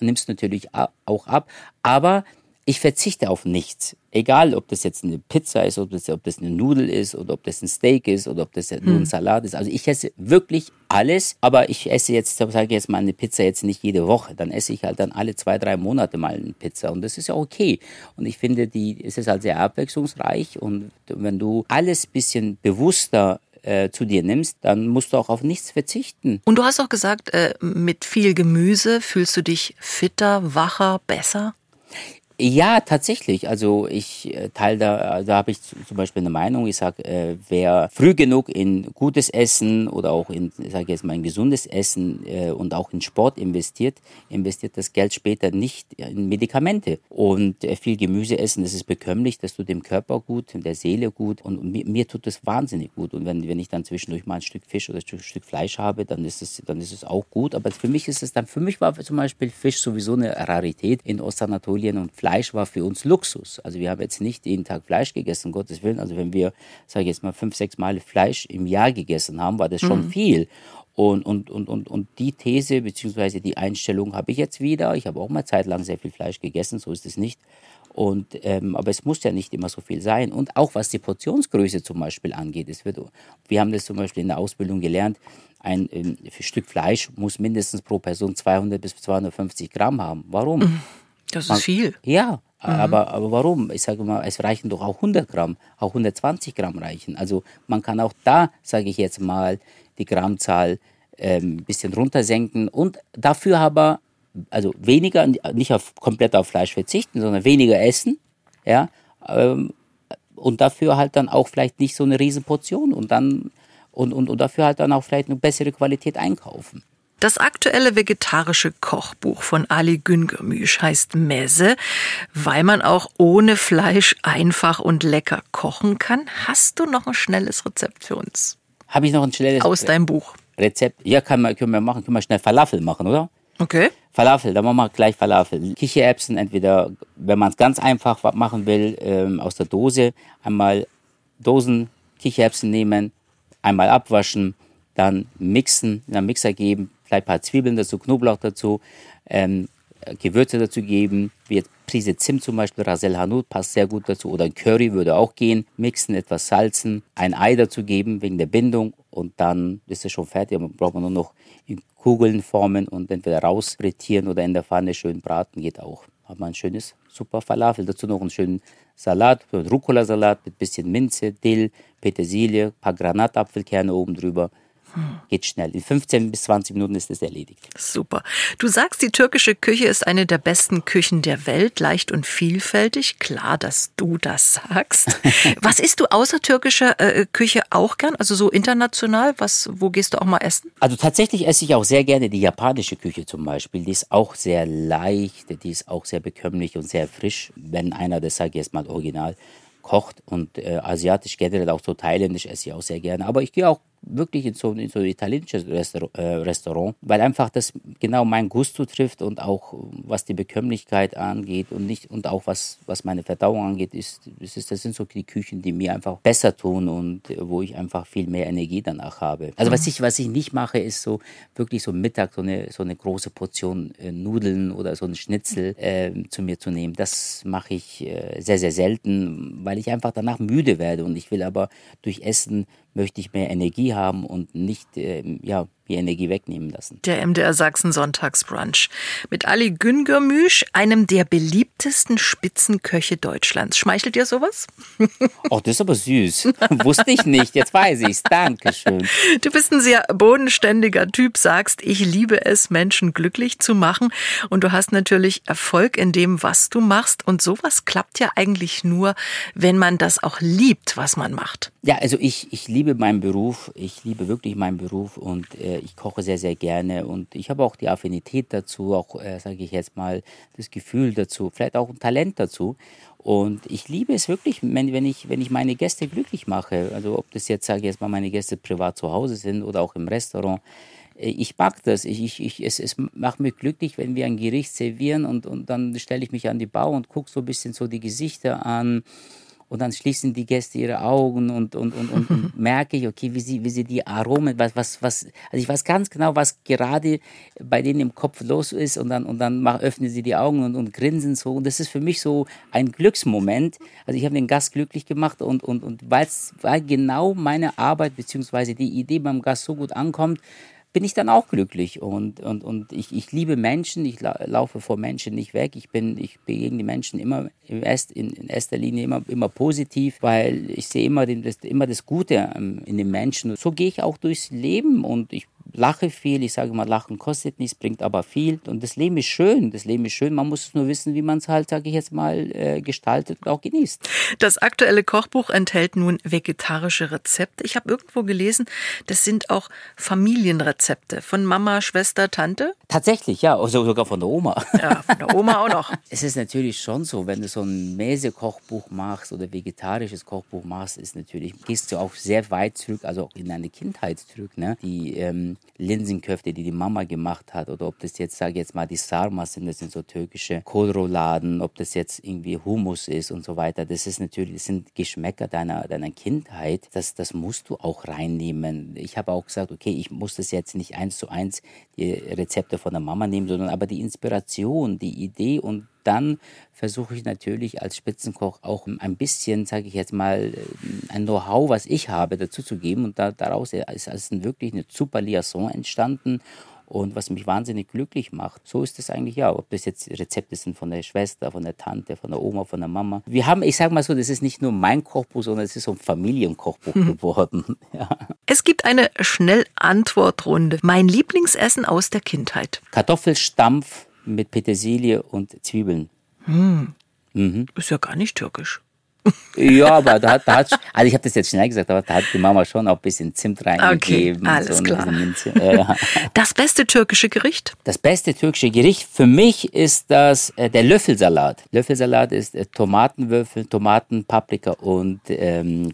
nimmst du natürlich auch ab. Aber ich verzichte auf nichts. Egal, ob das jetzt eine Pizza ist, ob das eine Nudel ist oder ob das ein Steak ist oder ob das nur ein Salat ist. Also ich esse wirklich alles, aber ich esse jetzt, sage ich jetzt mal, eine Pizza jetzt nicht jede Woche. Dann esse ich halt dann alle 2-3 Monate mal eine Pizza und das ist ja okay. Und ich finde, es ist halt sehr abwechslungsreich und wenn du alles ein bisschen bewusster zu dir nimmst, dann musst du auch auf nichts verzichten. Und du hast auch gesagt, mit viel Gemüse fühlst du dich fitter, wacher, besser? Ja, tatsächlich. Also ich teile da habe ich zum Beispiel eine Meinung. Ich sage, wer früh genug in gutes Essen oder auch in gesundes Essen und auch in Sport investiert das Geld später nicht in Medikamente. Und viel Gemüse essen, das ist bekömmlich, das tut dem Körper gut, der Seele gut und mir tut das wahnsinnig gut. Und wenn ich dann zwischendurch mal ein Stück Fisch oder ein Stück Fleisch habe, dann ist es auch gut. Aber für mich war zum Beispiel Fisch sowieso eine Rarität in Ostanatolien und Fleisch war für uns Luxus. Also wir haben jetzt nicht jeden Tag Fleisch gegessen, um Gottes Willen. Also wenn wir, sage ich jetzt mal, 5-6 Mal Fleisch im Jahr gegessen haben, war das schon viel. Und die These bzw. die Einstellung habe ich jetzt wieder. Ich habe auch mal zeitlang sehr viel Fleisch gegessen, so ist es nicht. Und, aber es muss ja nicht immer so viel sein. Und auch was die Portionsgröße zum Beispiel angeht. Wir haben das zum Beispiel in der Ausbildung gelernt, ein Stück Fleisch muss mindestens pro Person 200-250 Gramm haben. Warum? Das ist viel. Ja, aber warum? Ich sage mal, es reichen doch auch 100 Gramm, auch 120 Gramm reichen. Also man kann auch da, sage ich jetzt mal, die Grammzahl ein bisschen runtersenken und dafür aber, also weniger, nicht komplett auf Fleisch verzichten, sondern weniger essen, ja, und dafür halt dann auch vielleicht nicht so eine Riesenportion und dann und dafür halt dann auch vielleicht eine bessere Qualität einkaufen. Das aktuelle vegetarische Kochbuch von Ali Güngörmüş heißt Meze, weil man auch ohne Fleisch einfach und lecker kochen kann. Hast du noch ein schnelles Rezept für uns? Habe ich noch ein schnelles Rezept? Aus deinem Buch. Rezept, ja, können wir machen, können wir schnell Falafel machen, oder? Okay. Falafel, dann machen wir gleich Falafel. Kichererbsen, entweder, wenn man es ganz einfach machen will, aus der Dose, einmal Dosen Kichererbsen nehmen, einmal abwaschen, dann mixen, in einen Mixer geben, vielleicht ein paar Zwiebeln dazu, Knoblauch dazu, Gewürze dazu geben, wie jetzt Prise Zimt zum Beispiel, Rasel Hanout passt sehr gut dazu, oder Curry würde auch gehen, mixen, etwas salzen, ein Ei dazu geben wegen der Bindung und dann ist es schon fertig. Dann braucht man nur noch in Kugeln formen und entweder rausfrittieren oder in der Pfanne schön braten, geht auch. Hat man ein schönes, super Falafel. Dazu noch einen schönen Salat, einen Rucola-Salat mit ein bisschen Minze, Dill, Petersilie, ein paar Granatapfelkerne oben drüber. Geht schnell. In 15 bis 20 Minuten ist es erledigt. Super. Du sagst, die türkische Küche ist eine der besten Küchen der Welt, leicht und vielfältig. Klar, dass du das sagst. Was isst du außer türkischer Küche auch gern? Also so international? Wo gehst du auch mal essen? Also tatsächlich esse ich auch sehr gerne die japanische Küche zum Beispiel. Die ist auch sehr leicht, die ist auch sehr bekömmlich und sehr frisch. Wenn einer, das sage ich jetzt mal original, kocht und asiatisch generell, auch so thailändisch esse ich auch sehr gerne. Aber ich gehe auch wirklich in so ein italienisches Restaurant, weil einfach das genau mein Gusto trifft und auch was die Bekömmlichkeit angeht und auch was meine Verdauung angeht, das sind so die Küchen, die mir einfach besser tun und wo ich einfach viel mehr Energie danach habe. Also was ich nicht mache, ist so wirklich so Mittag so eine große Portion Nudeln oder so ein Schnitzel zu mir zu nehmen. Das mache ich sehr, sehr selten, weil ich einfach danach müde werde und ich will aber durch Essen möchte ich mehr Energie haben und nicht die Energie wegnehmen lassen. Der MDR Sachsen Sonntagsbrunch mit Ali Güngörmüş, einem der beliebtesten Spitzenköche Deutschlands. Schmeichelt dir sowas? Oh, das ist aber süß. Wusste ich nicht, jetzt weiß ich es. Dankeschön. Du bist ein sehr bodenständiger Typ, sagst, ich liebe es, Menschen glücklich zu machen. Und du hast natürlich Erfolg in dem, was du machst. Und sowas klappt ja eigentlich nur, wenn man das auch liebt, was man macht. Ja, also ich liebe meinen Beruf. Ich liebe wirklich meinen Beruf und ich koche sehr, sehr gerne und ich habe auch die Affinität dazu, auch, sage ich jetzt mal, das Gefühl dazu, vielleicht auch ein Talent dazu. Und ich liebe es wirklich, wenn ich meine Gäste glücklich mache. Also ob das jetzt, sage ich jetzt mal, meine Gäste privat zu Hause sind oder auch im Restaurant. Ich mag das. Es macht mich glücklich, wenn wir ein Gericht servieren und dann stelle ich mich an die Bar und gucke so ein bisschen so die Gesichter an. Und dann schließen die Gäste ihre Augen und merke ich, okay, wie sie die Aromen, also ich weiß ganz genau, was gerade bei denen im Kopf los ist und dann öffnen sie die Augen und grinsen so. Und das ist für mich so ein Glücksmoment. Also ich habe den Gast glücklich gemacht und weil genau meine Arbeit bzw. die Idee beim Gast so gut ankommt, bin ich dann auch glücklich und ich liebe Menschen, ich laufe vor Menschen nicht weg, ich begegne die Menschen immer in erster Linie immer positiv, weil ich sehe immer das Gute in den Menschen. So gehe ich auch durchs Leben und ich lache viel, ich sage mal, Lachen kostet nichts, bringt aber viel und das Leben ist schön, man muss nur wissen, wie man es halt, sage ich jetzt mal, gestaltet und auch genießt. Das aktuelle Kochbuch enthält nun vegetarische Rezepte. Ich habe irgendwo gelesen, das sind auch Familienrezepte von Mama, Schwester, Tante? Tatsächlich, ja, also sogar von der Oma. Ja, von der Oma auch noch. Es ist natürlich schon so, wenn du so ein Meze-Kochbuch machst oder vegetarisches Kochbuch machst, gehst du auch sehr weit zurück, also auch in deine Kindheit zurück, ne? Die Linsenköfte, die Mama gemacht hat, oder ob das jetzt, sage ich jetzt mal, die Sarmas sind, das sind so türkische Kohlrouladen, ob das jetzt irgendwie Hummus ist und so weiter, das sind Geschmäcker deiner Kindheit, das musst du auch reinnehmen. Ich habe auch gesagt, okay, ich muss das jetzt nicht 1:1 die Rezepte von der Mama nehmen, sondern aber die Inspiration, die Idee und dann versuche ich natürlich als Spitzenkoch auch ein bisschen, sage ich jetzt mal, ein Know-how, was ich habe, dazu zu geben. Und daraus ist wirklich eine super Liaison entstanden und was mich wahnsinnig glücklich macht. So ist das eigentlich, ja, ob das jetzt Rezepte sind von der Schwester, von der Tante, von der Oma, von der Mama. Wir haben, ich sage mal so, das ist nicht nur mein Kochbuch, sondern es ist so ein Familienkochbuch geworden. Ja. Es gibt eine Schnellantwortrunde. Mein Lieblingsessen aus der Kindheit. Kartoffelstampf mit Petersilie und Zwiebeln. Ist ja gar nicht türkisch. Ja, aber da hat, also ich habe das jetzt schnell gesagt, aber da hat die Mama schon auch ein bisschen Zimt reingegeben. Okay, alles so klar. Ja. Das beste türkische Gericht? Das beste türkische Gericht für mich ist das der Löffelsalat. Löffelsalat ist Tomatenwürfel, Tomaten, Paprika und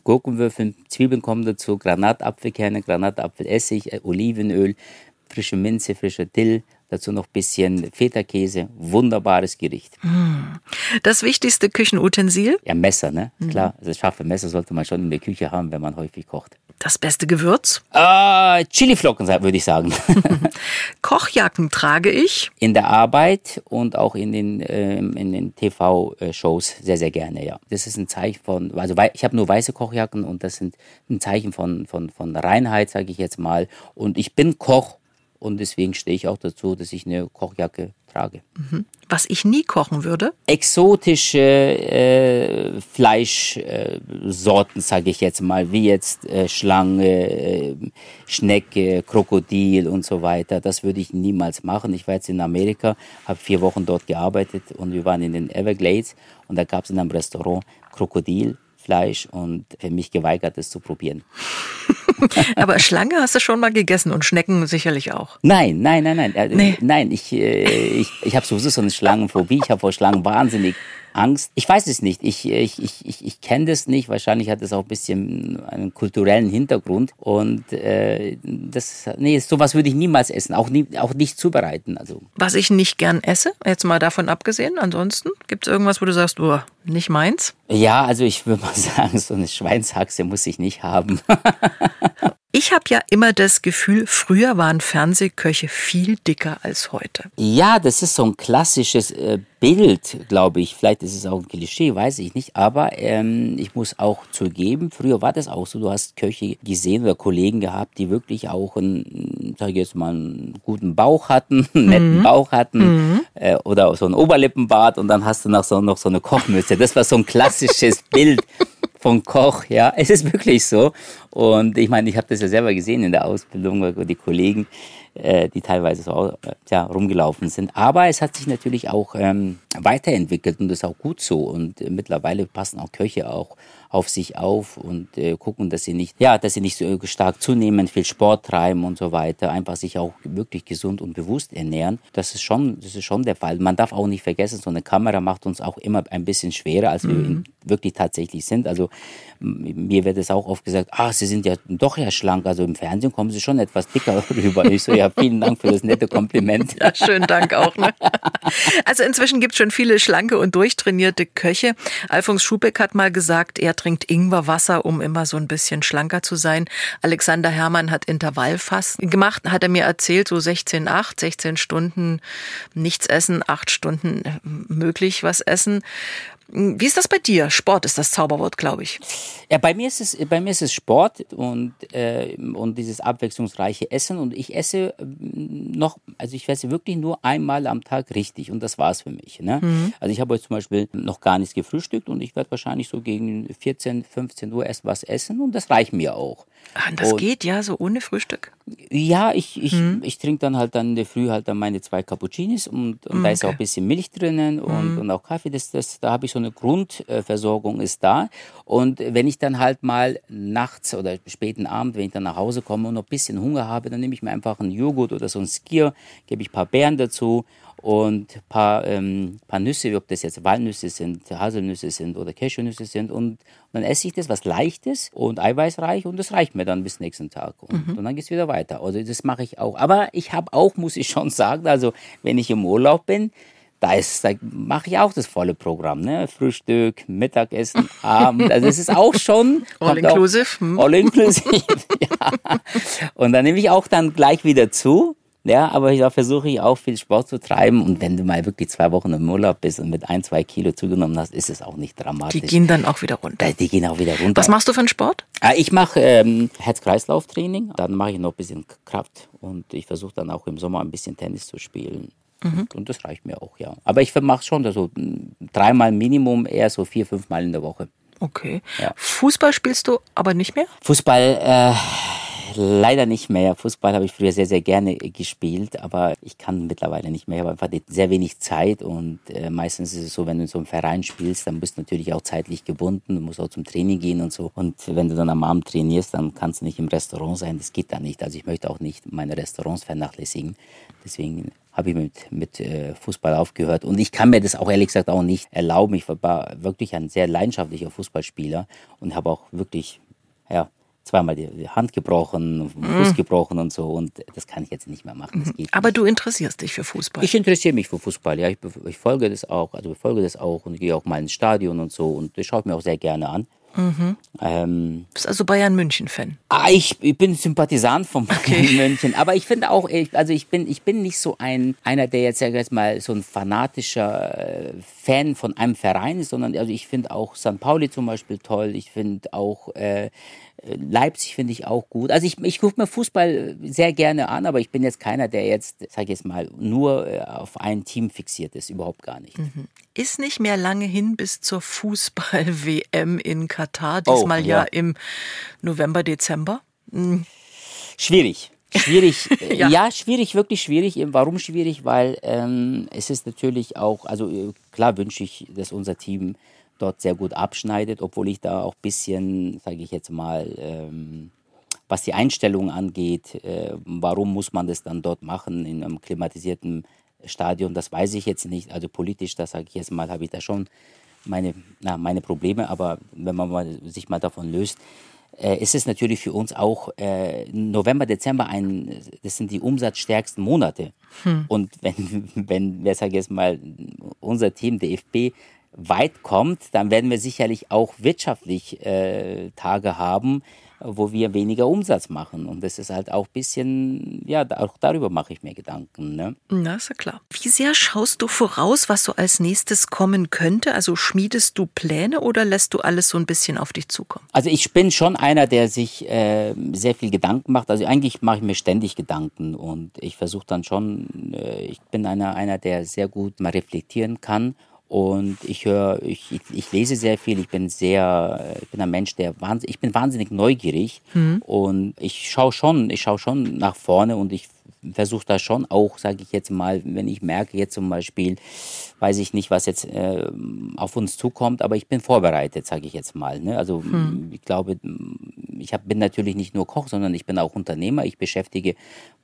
Gurkenwürfel. Zwiebeln kommen dazu, Granatapfelkerne, Granatapfelessig, Olivenöl, frische Minze, frische Dill. Dazu noch ein bisschen Feta-Käse. Wunderbares Gericht. Das wichtigste Küchenutensil? Ja, Messer, ne? Klar, also das scharfe Messer sollte man schon in der Küche haben, wenn man häufig kocht. Das beste Gewürz? Chiliflocken, würde ich sagen. Kochjacken trage ich? In der Arbeit und auch in den TV-Shows sehr, sehr gerne, ja. Das ist ein Zeichen von, also ich habe nur weiße Kochjacken und das sind ein Zeichen von Reinheit, sage ich jetzt mal. Und ich bin Koch. Und deswegen stehe ich auch dazu, dass ich eine Kochjacke trage. Was ich nie kochen würde? Exotische Fleischsorten, sage ich jetzt mal, wie jetzt Schlange, Schnecke, Krokodil und so weiter. Das würde ich niemals machen. Ich war jetzt in Amerika, habe 4 Wochen dort gearbeitet und wir waren in den Everglades. Und da gab es in einem Restaurant Krokodilfleisch und mich geweigert, es zu probieren. Aber Schlange hast du schon mal gegessen und Schnecken sicherlich auch. Nein. Nee. Nein, ich habe sowieso so eine Schlangenphobie. Ich habe vor Schlangen wahnsinnig Angst. Ich weiß es nicht. Ich kenne das nicht. Wahrscheinlich hat das auch ein bisschen einen kulturellen Hintergrund. Und sowas würde ich niemals essen. Auch nicht zubereiten. Also. Was ich nicht gern esse, jetzt mal davon abgesehen. Ansonsten gibt es irgendwas, wo du sagst, boah, nicht meins? Ja, also ich würde mal sagen, so eine Schweinshaxe muss ich nicht haben. Ich habe ja immer das Gefühl, früher waren Fernsehköche viel dicker als heute. Ja, das ist so ein klassisches Bild, glaube ich. Vielleicht ist es auch ein Klischee, weiß ich nicht. Aber ich muss auch zugeben, früher war das auch so. Du hast Köche gesehen oder Kollegen gehabt, die wirklich auch einen guten Bauch hatten, einen netten Bauch hatten oder so einen Oberlippenbart. Und dann hast du noch so eine Kochmütze. Das war so ein klassisches Bild. Von Koch, ja, es ist wirklich so. Und ich meine, ich habe das ja selber gesehen in der Ausbildung, die Kollegen, die teilweise so rumgelaufen sind. Aber es hat sich natürlich auch weiterentwickelt und das ist auch gut so. Und mittlerweile passen auch Köche auch auf sich auf und gucken, dass sie nicht so stark zunehmen, viel Sport treiben und so weiter, einfach sich auch wirklich gesund und bewusst ernähren. Das ist schon der Fall. Man darf auch nicht vergessen, so eine Kamera macht uns auch immer ein bisschen schwerer, als wir wirklich tatsächlich sind. Also mir wird es auch oft gesagt, Sie sind ja doch ja schlank, also im Fernsehen kommen Sie schon etwas dicker rüber. Ich so, ja, vielen Dank für das nette Kompliment. Ja, schönen Dank auch. Ne? Also inzwischen gibt es schon viele schlanke und durchtrainierte Köche. Alfons Schubeck hat mal gesagt, er trinkt Ingwerwasser, um immer so ein bisschen schlanker zu sein. Alexander Herrmann hat Intervallfasten gemacht, hat er mir erzählt, so 16:8, 16 Stunden nichts essen, 8 Stunden möglich was essen. Wie ist das bei dir? Sport ist das Zauberwort, glaube ich. Ja, bei mir ist es Sport und dieses abwechslungsreiche Essen. Und ich esse wirklich nur einmal am Tag richtig. Und das war es für mich. Ne? Also ich habe heute zum Beispiel noch gar nichts gefrühstückt und ich werde wahrscheinlich so gegen 14, 15 Uhr erst was essen und das reicht mir auch. Ach, das geht ja so ohne Frühstück? Ja, ich trinke dann halt in der Früh halt dann meine 2 Cappuccinis und da ist auch ein bisschen Milch drinnen und auch Kaffee. Da habe ich so eine Grundversorgung ist da. Und wenn ich dann halt mal nachts oder späten Abend, wenn ich dann nach Hause komme und noch ein bisschen Hunger habe, dann nehme ich mir einfach einen Joghurt oder so ein Skyr, gebe ich ein paar Beeren dazu und ein paar Nüsse, ob das jetzt Walnüsse sind, Haselnüsse sind oder Cashewnüsse sind. Und dann esse ich das, was Leichtes und eiweißreich und das reicht mir dann bis nächsten Tag. Und dann geht es wieder weiter. Also das mache ich auch. Aber ich habe auch, muss ich schon sagen, also wenn ich im Urlaub bin, da mache ich auch das volle Programm, ne? Frühstück, Mittagessen, Abend. Also es ist auch schon all-inclusive. Ja. Und dann nehme ich auch dann gleich wieder zu. Ja, aber da versuche ich auch viel Sport zu treiben. Und wenn du mal wirklich 2 Wochen im Urlaub bist und mit 1-2 Kilo zugenommen hast, ist es auch nicht dramatisch. Die gehen dann auch wieder runter. Was machst du für einen Sport? Ich mache Herz-Kreislauf-Training. Dann mache ich noch ein bisschen Kraft. Und ich versuche dann auch im Sommer ein bisschen Tennis zu spielen. Und das reicht mir auch, ja. Aber ich mache schon so 3-mal Minimum, eher so 4-5-mal in der Woche. Okay. Ja. Fußball spielst du aber nicht mehr? Fußball leider nicht mehr. Fußball habe ich früher sehr, sehr gerne gespielt, aber ich kann mittlerweile nicht mehr. Ich habe einfach sehr wenig Zeit und meistens ist es so, wenn du in so einem Verein spielst, dann bist du natürlich auch zeitlich gebunden, du musst auch zum Training gehen und so. Und wenn du dann am Abend trainierst, dann kannst du nicht im Restaurant sein, das geht dann nicht. Also ich möchte auch nicht meine Restaurants vernachlässigen, deswegen habe ich mit Fußball aufgehört. Und ich kann mir das auch ehrlich gesagt auch nicht erlauben. Ich war wirklich ein sehr leidenschaftlicher Fußballspieler und habe auch wirklich zweimal die Hand gebrochen, Fuß gebrochen und so. Und das kann ich jetzt nicht mehr machen. Das geht aber nicht. Du interessierst dich für Fußball? Ich interessiere mich für Fußball, ja. Ich folge das auch, und gehe auch mal ins Stadion und so. Und das schaue ich mir auch sehr gerne an. Mhm. Du bist also Bayern-München-Fan? Ich bin Sympathisant von Bayern München, aber ich finde auch, ich bin nicht so einer, der jetzt mal so ein fanatischer Fan von einem Verein ist, sondern also ich finde auch St. Pauli zum Beispiel toll, ich finde auch Leipzig finde ich auch gut. Also ich gucke mir Fußball sehr gerne an, aber ich bin jetzt keiner, der nur auf ein Team fixiert ist, überhaupt gar nicht. Mhm. Ist nicht mehr lange hin bis zur Fußball-WM in Katar, diesmal im November, Dezember. Mhm. Schwierig. Ja, schwierig, wirklich schwierig. Warum schwierig? Weil es ist natürlich auch, also klar wünsche ich, dass unser Team dort sehr gut abschneidet, obwohl ich da auch ein bisschen, was die Einstellung angeht, warum muss man das dann dort machen in einem klimatisierten Stadion, das weiß ich jetzt nicht. Also politisch, habe ich da schon meine Probleme, aber wenn man sich davon löst, ist es natürlich für uns auch November, Dezember, das sind die umsatzstärksten Monate. Und wenn unser Team DFB weit kommt, dann werden wir sicherlich auch wirtschaftlich Tage haben, wo wir weniger Umsatz machen. Und das ist halt auch ein bisschen, auch darüber mache ich mir Gedanken. Ne? Na, ist ja klar. Wie sehr schaust du voraus, was so als nächstes kommen könnte? Also schmiedest du Pläne oder lässt du alles so ein bisschen auf dich zukommen? Also ich bin schon einer, der sich sehr viel Gedanken macht. Also eigentlich mache ich mir ständig Gedanken und ich versuche dann schon, ich bin einer, der sehr gut mal reflektieren kann. Und ich lese sehr viel, ich bin ein Mensch, ich bin wahnsinnig neugierig und ich schaue schon nach vorne und ich versuche da schon auch, wenn ich merke jetzt zum Beispiel, weiß ich nicht, was jetzt auf uns zukommt, aber ich bin vorbereitet, ne? Also ich glaube, bin natürlich nicht nur Koch, sondern ich bin auch Unternehmer. Ich beschäftige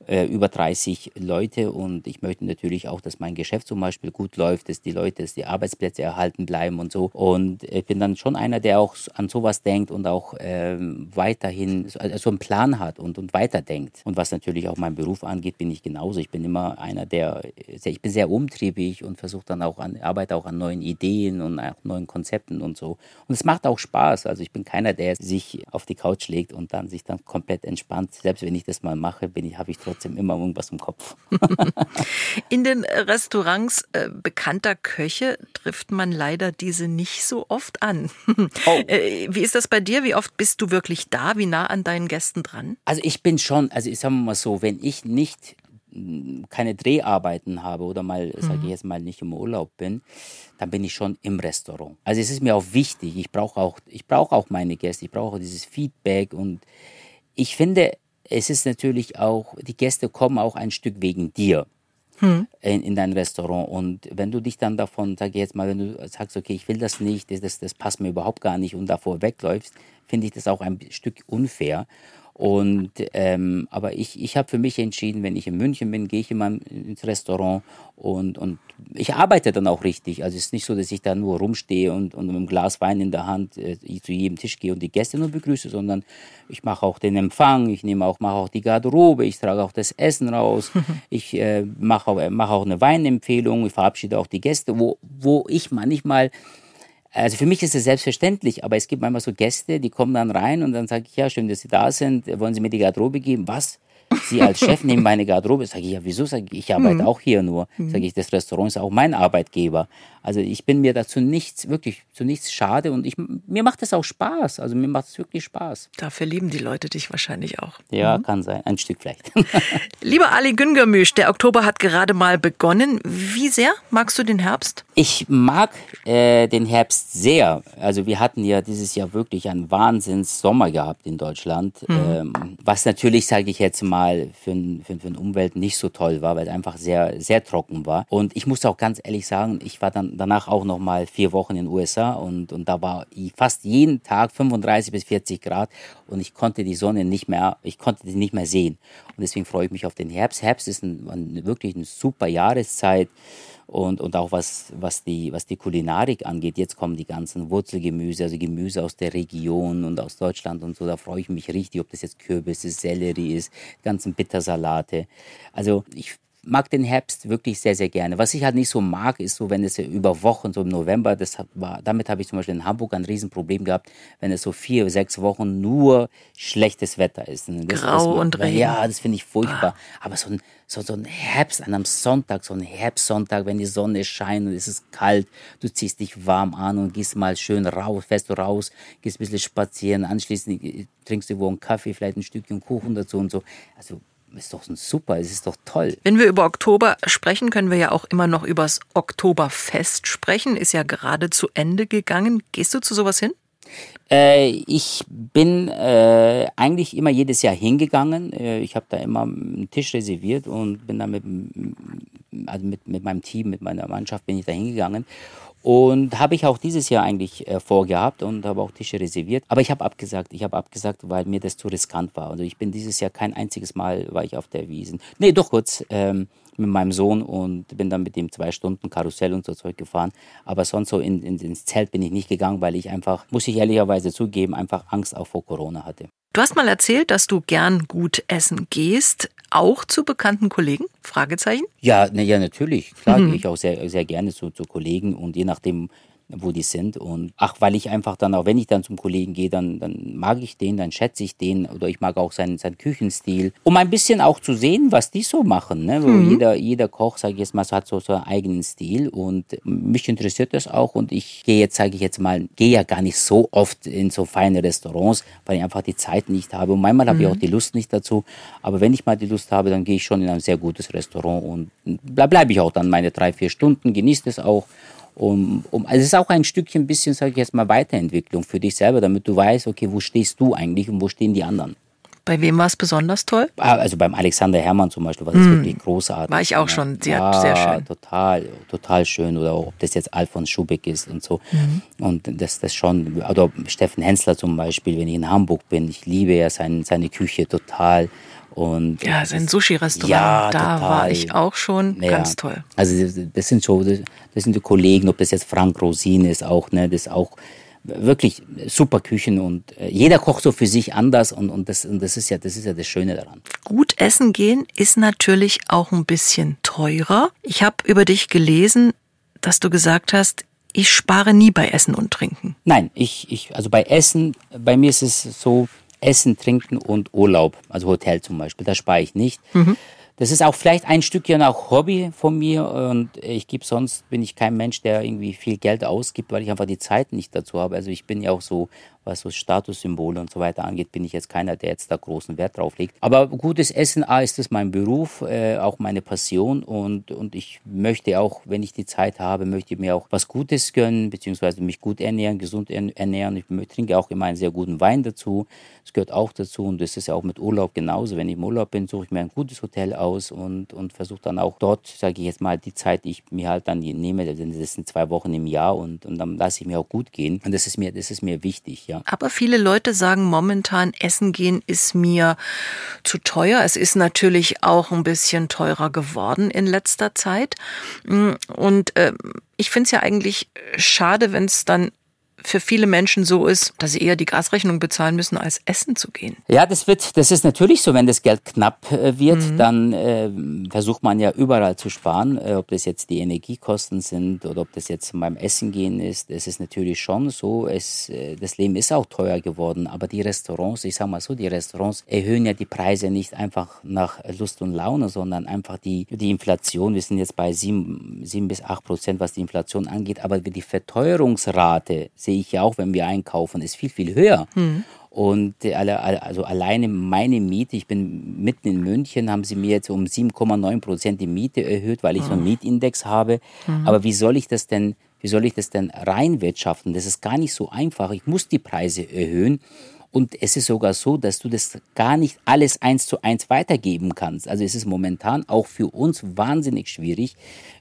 über 30 Leute und ich möchte natürlich auch, dass mein Geschäft zum Beispiel gut läuft, dass die Arbeitsplätze erhalten bleiben und so. Und ich bin dann schon einer, der auch an sowas denkt und auch weiterhin so einen Plan hat und weiterdenkt. Und was natürlich auch meinen Beruf angeht, bin ich genauso. Ich bin immer einer, ich bin sehr umtriebig und versuche dann arbeite auch an neuen Ideen und auch neuen Konzepten und so. Und es macht auch Spaß. Also ich bin keiner, der sich auf die Couch legt und dann sich dann komplett entspannt. Selbst wenn ich das mal mache, habe ich trotzdem immer irgendwas im Kopf. In den Restaurants bekannter Köche trifft man leider diese nicht so oft an. Oh. Wie ist das bei dir? Wie oft bist du wirklich da? Wie nah an deinen Gästen dran? Also ich bin schon, sagen wir mal so, wenn ich keine Dreharbeiten habe oder mal, nicht im Urlaub bin, dann bin ich schon im Restaurant. Also es ist mir auch wichtig, ich brauche auch meine Gäste, ich brauche dieses Feedback und ich finde, es ist natürlich auch, die Gäste kommen auch ein Stück wegen dir in dein Restaurant und wenn du dich dann davon, wenn du sagst, okay, ich will das nicht, das passt mir überhaupt gar nicht und davor wegläufst, finde ich das auch ein Stück unfair. Und aber ich habe für mich entschieden, wenn ich in München bin, gehe ich immer ins Restaurant und ich arbeite dann auch richtig. Also es ist nicht so, dass ich da nur rumstehe und mit einem Glas Wein in der Hand zu jedem Tisch gehe und die Gäste nur begrüße, sondern ich mache auch den Empfang, ich mache auch die Garderobe, ich trage auch das Essen raus, ich mache auch eine Weinempfehlung, ich verabschiede auch die Gäste, wo ich manchmal... Also für mich ist es selbstverständlich, aber es gibt manchmal so Gäste, die kommen dann rein und dann sage ich, ja, schön, dass Sie da sind, wollen Sie mir die Garderobe geben? Was? Sie als Chef nehmen meine Garderobe. Sage ich, ja, wieso? Sag ich, ich arbeite auch hier nur. Sage ich, das Restaurant ist auch mein Arbeitgeber. Also ich bin mir dazu nichts, wirklich zu nichts schade. Und mir macht es auch Spaß. Also mir macht es wirklich Spaß. Dafür lieben die Leute dich wahrscheinlich auch. Ja, kann sein. Ein Stück vielleicht. Lieber Ali Güngörmüş, der Oktober hat gerade mal begonnen. Wie sehr magst du den Herbst? Ich mag den Herbst sehr. Also wir hatten ja dieses Jahr wirklich einen Wahnsinns-Sommer gehabt in Deutschland. Was natürlich, sage ich jetzt mal, für die Umwelt nicht so toll war, weil es einfach sehr, sehr trocken war. Und ich muss auch ganz ehrlich sagen, ich war dann danach auch noch mal 4 Wochen in den USA und da war fast jeden Tag 35 bis 40 Grad und ich konnte die Sonne nicht mehr sehen. Und deswegen freue ich mich auf den Herbst. Herbst ist wirklich eine super Jahreszeit. Und auch was die Kulinarik angeht, jetzt kommen die ganzen Wurzelgemüse, also Gemüse aus der Region und aus Deutschland und so, da freue ich mich richtig, ob das jetzt Kürbis ist, Sellerie ist, die ganzen Bittersalate. Also ich mag den Herbst wirklich sehr, sehr gerne. Was ich halt nicht so mag, ist so, wenn es über Wochen, so im November, damit habe ich zum Beispiel in Hamburg ein Riesenproblem gehabt, wenn es so 4, 6 Wochen nur schlechtes Wetter ist. Grau und Regen. Ja, das finde ich furchtbar. Aber so ein Herbst an einem Sonntag, so ein Herbstsonntag, wenn die Sonne scheint und es ist kalt, du ziehst dich warm an und gehst mal schön raus, fährst du raus, gehst ein bisschen spazieren, anschließend trinkst du einen Kaffee, vielleicht ein Stückchen Kuchen dazu und so. Also ist doch super, es ist doch toll. Wenn wir über Oktober sprechen, können wir ja auch immer noch übers Oktoberfest sprechen. Ist ja gerade zu Ende gegangen. Gehst du zu sowas hin? Ich bin eigentlich immer jedes Jahr hingegangen. Ich habe da immer einen Tisch reserviert und bin da mit meinem Team, mit meiner Mannschaft bin ich da hingegangen. Und habe ich auch dieses Jahr eigentlich vorgehabt und habe auch Tische reserviert. Aber ich habe abgesagt, weil mir das zu riskant war. Also ich bin dieses Jahr kein einziges Mal war ich auf der Wiesn. Nee, doch kurz mit meinem Sohn und bin dann mit dem 2 Stunden Karussell und so Zeug gefahren. Aber sonst so ins Zelt bin ich nicht gegangen, weil ich einfach, muss ich ehrlicherweise zugeben, einfach Angst auch vor Corona hatte. Du hast mal erzählt, dass du gern gut essen gehst. Auch zu bekannten Kollegen? Fragezeichen? Ja, ja, natürlich. Klar, gehe ich auch sehr, sehr gerne zu Kollegen und je nachdem, wo die sind. Und weil ich einfach dann, auch wenn ich dann zum Kollegen gehe, dann mag ich den, dann schätze ich den oder ich mag auch seinen Küchenstil. Um ein bisschen auch zu sehen, was die so machen. Ne? Mhm. Jeder Koch, sage ich jetzt mal, hat so einen eigenen Stil und mich interessiert das auch. Und ich gehe ja gar nicht so oft in so feine Restaurants, weil ich einfach die Zeit nicht habe. Und manchmal habe ich auch die Lust nicht dazu. Aber wenn ich mal die Lust habe, dann gehe ich schon in ein sehr gutes Restaurant und da bleibe ich auch dann meine 3, 4 Stunden, genieße das auch. Also es ist auch ein Stückchen, bisschen, sage ich jetzt mal, Weiterentwicklung für dich selber, damit du weißt, okay, wo stehst du eigentlich und wo stehen die anderen. Bei wem war es besonders toll? Also beim Alexander Herrmann zum Beispiel war das wirklich großartig. War ich auch schon sehr schön. Total schön. Oder auch, ob das jetzt Alfons Schubeck ist und so. Und das schon, oder Steffen Henssler zum Beispiel, wenn ich in Hamburg bin, ich liebe ja seine Küche total. Und ja, sein Sushi-Restaurant, ja, da war ich auch schon, ja, ganz toll. Also das sind die Kollegen, ob das jetzt Frank Rosine ist auch, ne, das ist auch wirklich super Küchen und jeder kocht so für sich anders und das ist ja das Schöne daran. Gut essen gehen ist natürlich auch ein bisschen teurer. Ich habe über dich gelesen, dass du gesagt hast, ich spare nie bei Essen und Trinken. Nein, also bei Essen, bei mir ist es so, Essen, Trinken und Urlaub, also Hotel zum Beispiel, da spare ich nicht. Das ist auch vielleicht ein Stückchen auch Hobby von mir und bin ich kein Mensch, der irgendwie viel Geld ausgibt, weil ich einfach die Zeit nicht dazu habe. Also ich bin ja auch so, was so Statussymbole und so weiter angeht, bin ich jetzt keiner, der jetzt da großen Wert drauf legt. Aber gutes Essen, ist das mein Beruf, auch meine Passion und ich möchte auch, wenn ich die Zeit habe, möchte ich mir auch was Gutes gönnen, beziehungsweise mich gut ernähren, gesund ernähren. Ich trinke auch immer einen sehr guten Wein dazu. Das gehört auch dazu und das ist ja auch mit Urlaub genauso. Wenn ich im Urlaub bin, suche ich mir ein gutes Hotel aus und versuche dann auch dort, sage ich jetzt mal, die Zeit, die ich mir halt dann nehme, das sind 2 Wochen im Jahr und dann lasse ich mir auch gut gehen. Und das ist mir wichtig, ja. Aber viele Leute sagen momentan, Essen gehen ist mir zu teuer. Es ist natürlich auch ein bisschen teurer geworden in letzter Zeit. Und ich finde es ja eigentlich schade, wenn es dann für viele Menschen so ist, dass sie eher die Gasrechnung bezahlen müssen, als essen zu gehen. Ja, das ist natürlich so, wenn das Geld knapp wird, dann versucht man ja überall zu sparen, ob das jetzt die Energiekosten sind oder ob das jetzt beim Essen gehen ist. Es ist natürlich schon so, das Leben ist auch teuer geworden, aber die Restaurants erhöhen ja die Preise nicht einfach nach Lust und Laune, sondern einfach die Inflation. Wir sind jetzt bei 7 bis 8%, was die Inflation angeht, aber die Verteuerungsrate sehe ich ja auch, wenn wir einkaufen, ist viel, viel höher. Und also alleine meine Miete, ich bin mitten in München, haben sie mir jetzt um 7,9% die Miete erhöht, weil ich so einen Mietindex habe. Aber wie soll ich das denn reinwirtschaften? Das ist gar nicht so einfach. Ich muss die Preise erhöhen. Und es ist sogar so, dass du das gar nicht alles 1:1 weitergeben kannst. Also es ist momentan auch für uns wahnsinnig schwierig.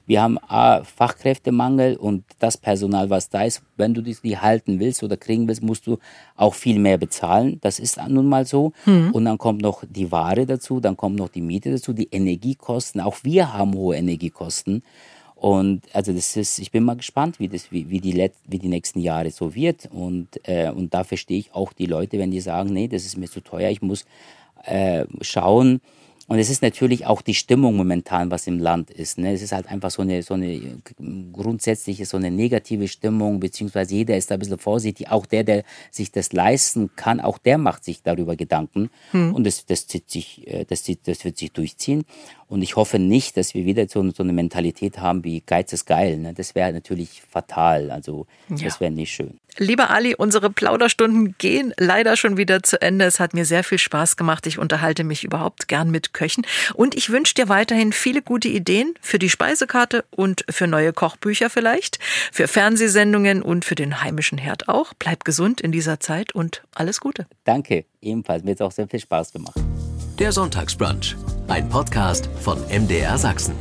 Wir haben Fachkräftemangel und das Personal, was da ist, wenn du die halten willst oder kriegen willst, musst du auch viel mehr bezahlen. Das ist nun mal so. Und dann kommt noch die Ware dazu, dann kommt noch die Miete dazu, die Energiekosten. Auch wir haben hohe Energiekosten. Und also ich bin mal gespannt, wie die nächsten Jahre so wird. Und da verstehe ich auch die Leute, wenn die sagen, nee, das ist mir zu teuer, ich muss schauen. Und es ist natürlich auch die Stimmung momentan, was im Land ist. Ne? Es ist halt einfach so eine grundsätzliche, so eine negative Stimmung, beziehungsweise jeder ist da ein bisschen vorsichtig. Auch der sich das leisten kann, auch der macht sich darüber Gedanken. Und das wird sich durchziehen. Und ich hoffe nicht, dass wir wieder so eine Mentalität haben wie Geiz ist geil. Ne? Das wäre natürlich fatal. Also das wäre nicht schön. Lieber Ali, unsere Plauderstunden gehen leider schon wieder zu Ende. Es hat mir sehr viel Spaß gemacht. Ich unterhalte mich überhaupt gern mit Köchen. Und ich wünsche dir weiterhin viele gute Ideen für die Speisekarte und für neue Kochbücher vielleicht, für Fernsehsendungen und für den heimischen Herd auch. Bleib gesund in dieser Zeit und alles Gute. Danke, ebenfalls. Mir hat es auch sehr viel Spaß gemacht. Der Sonntagsbrunch, ein Podcast von MDR Sachsen.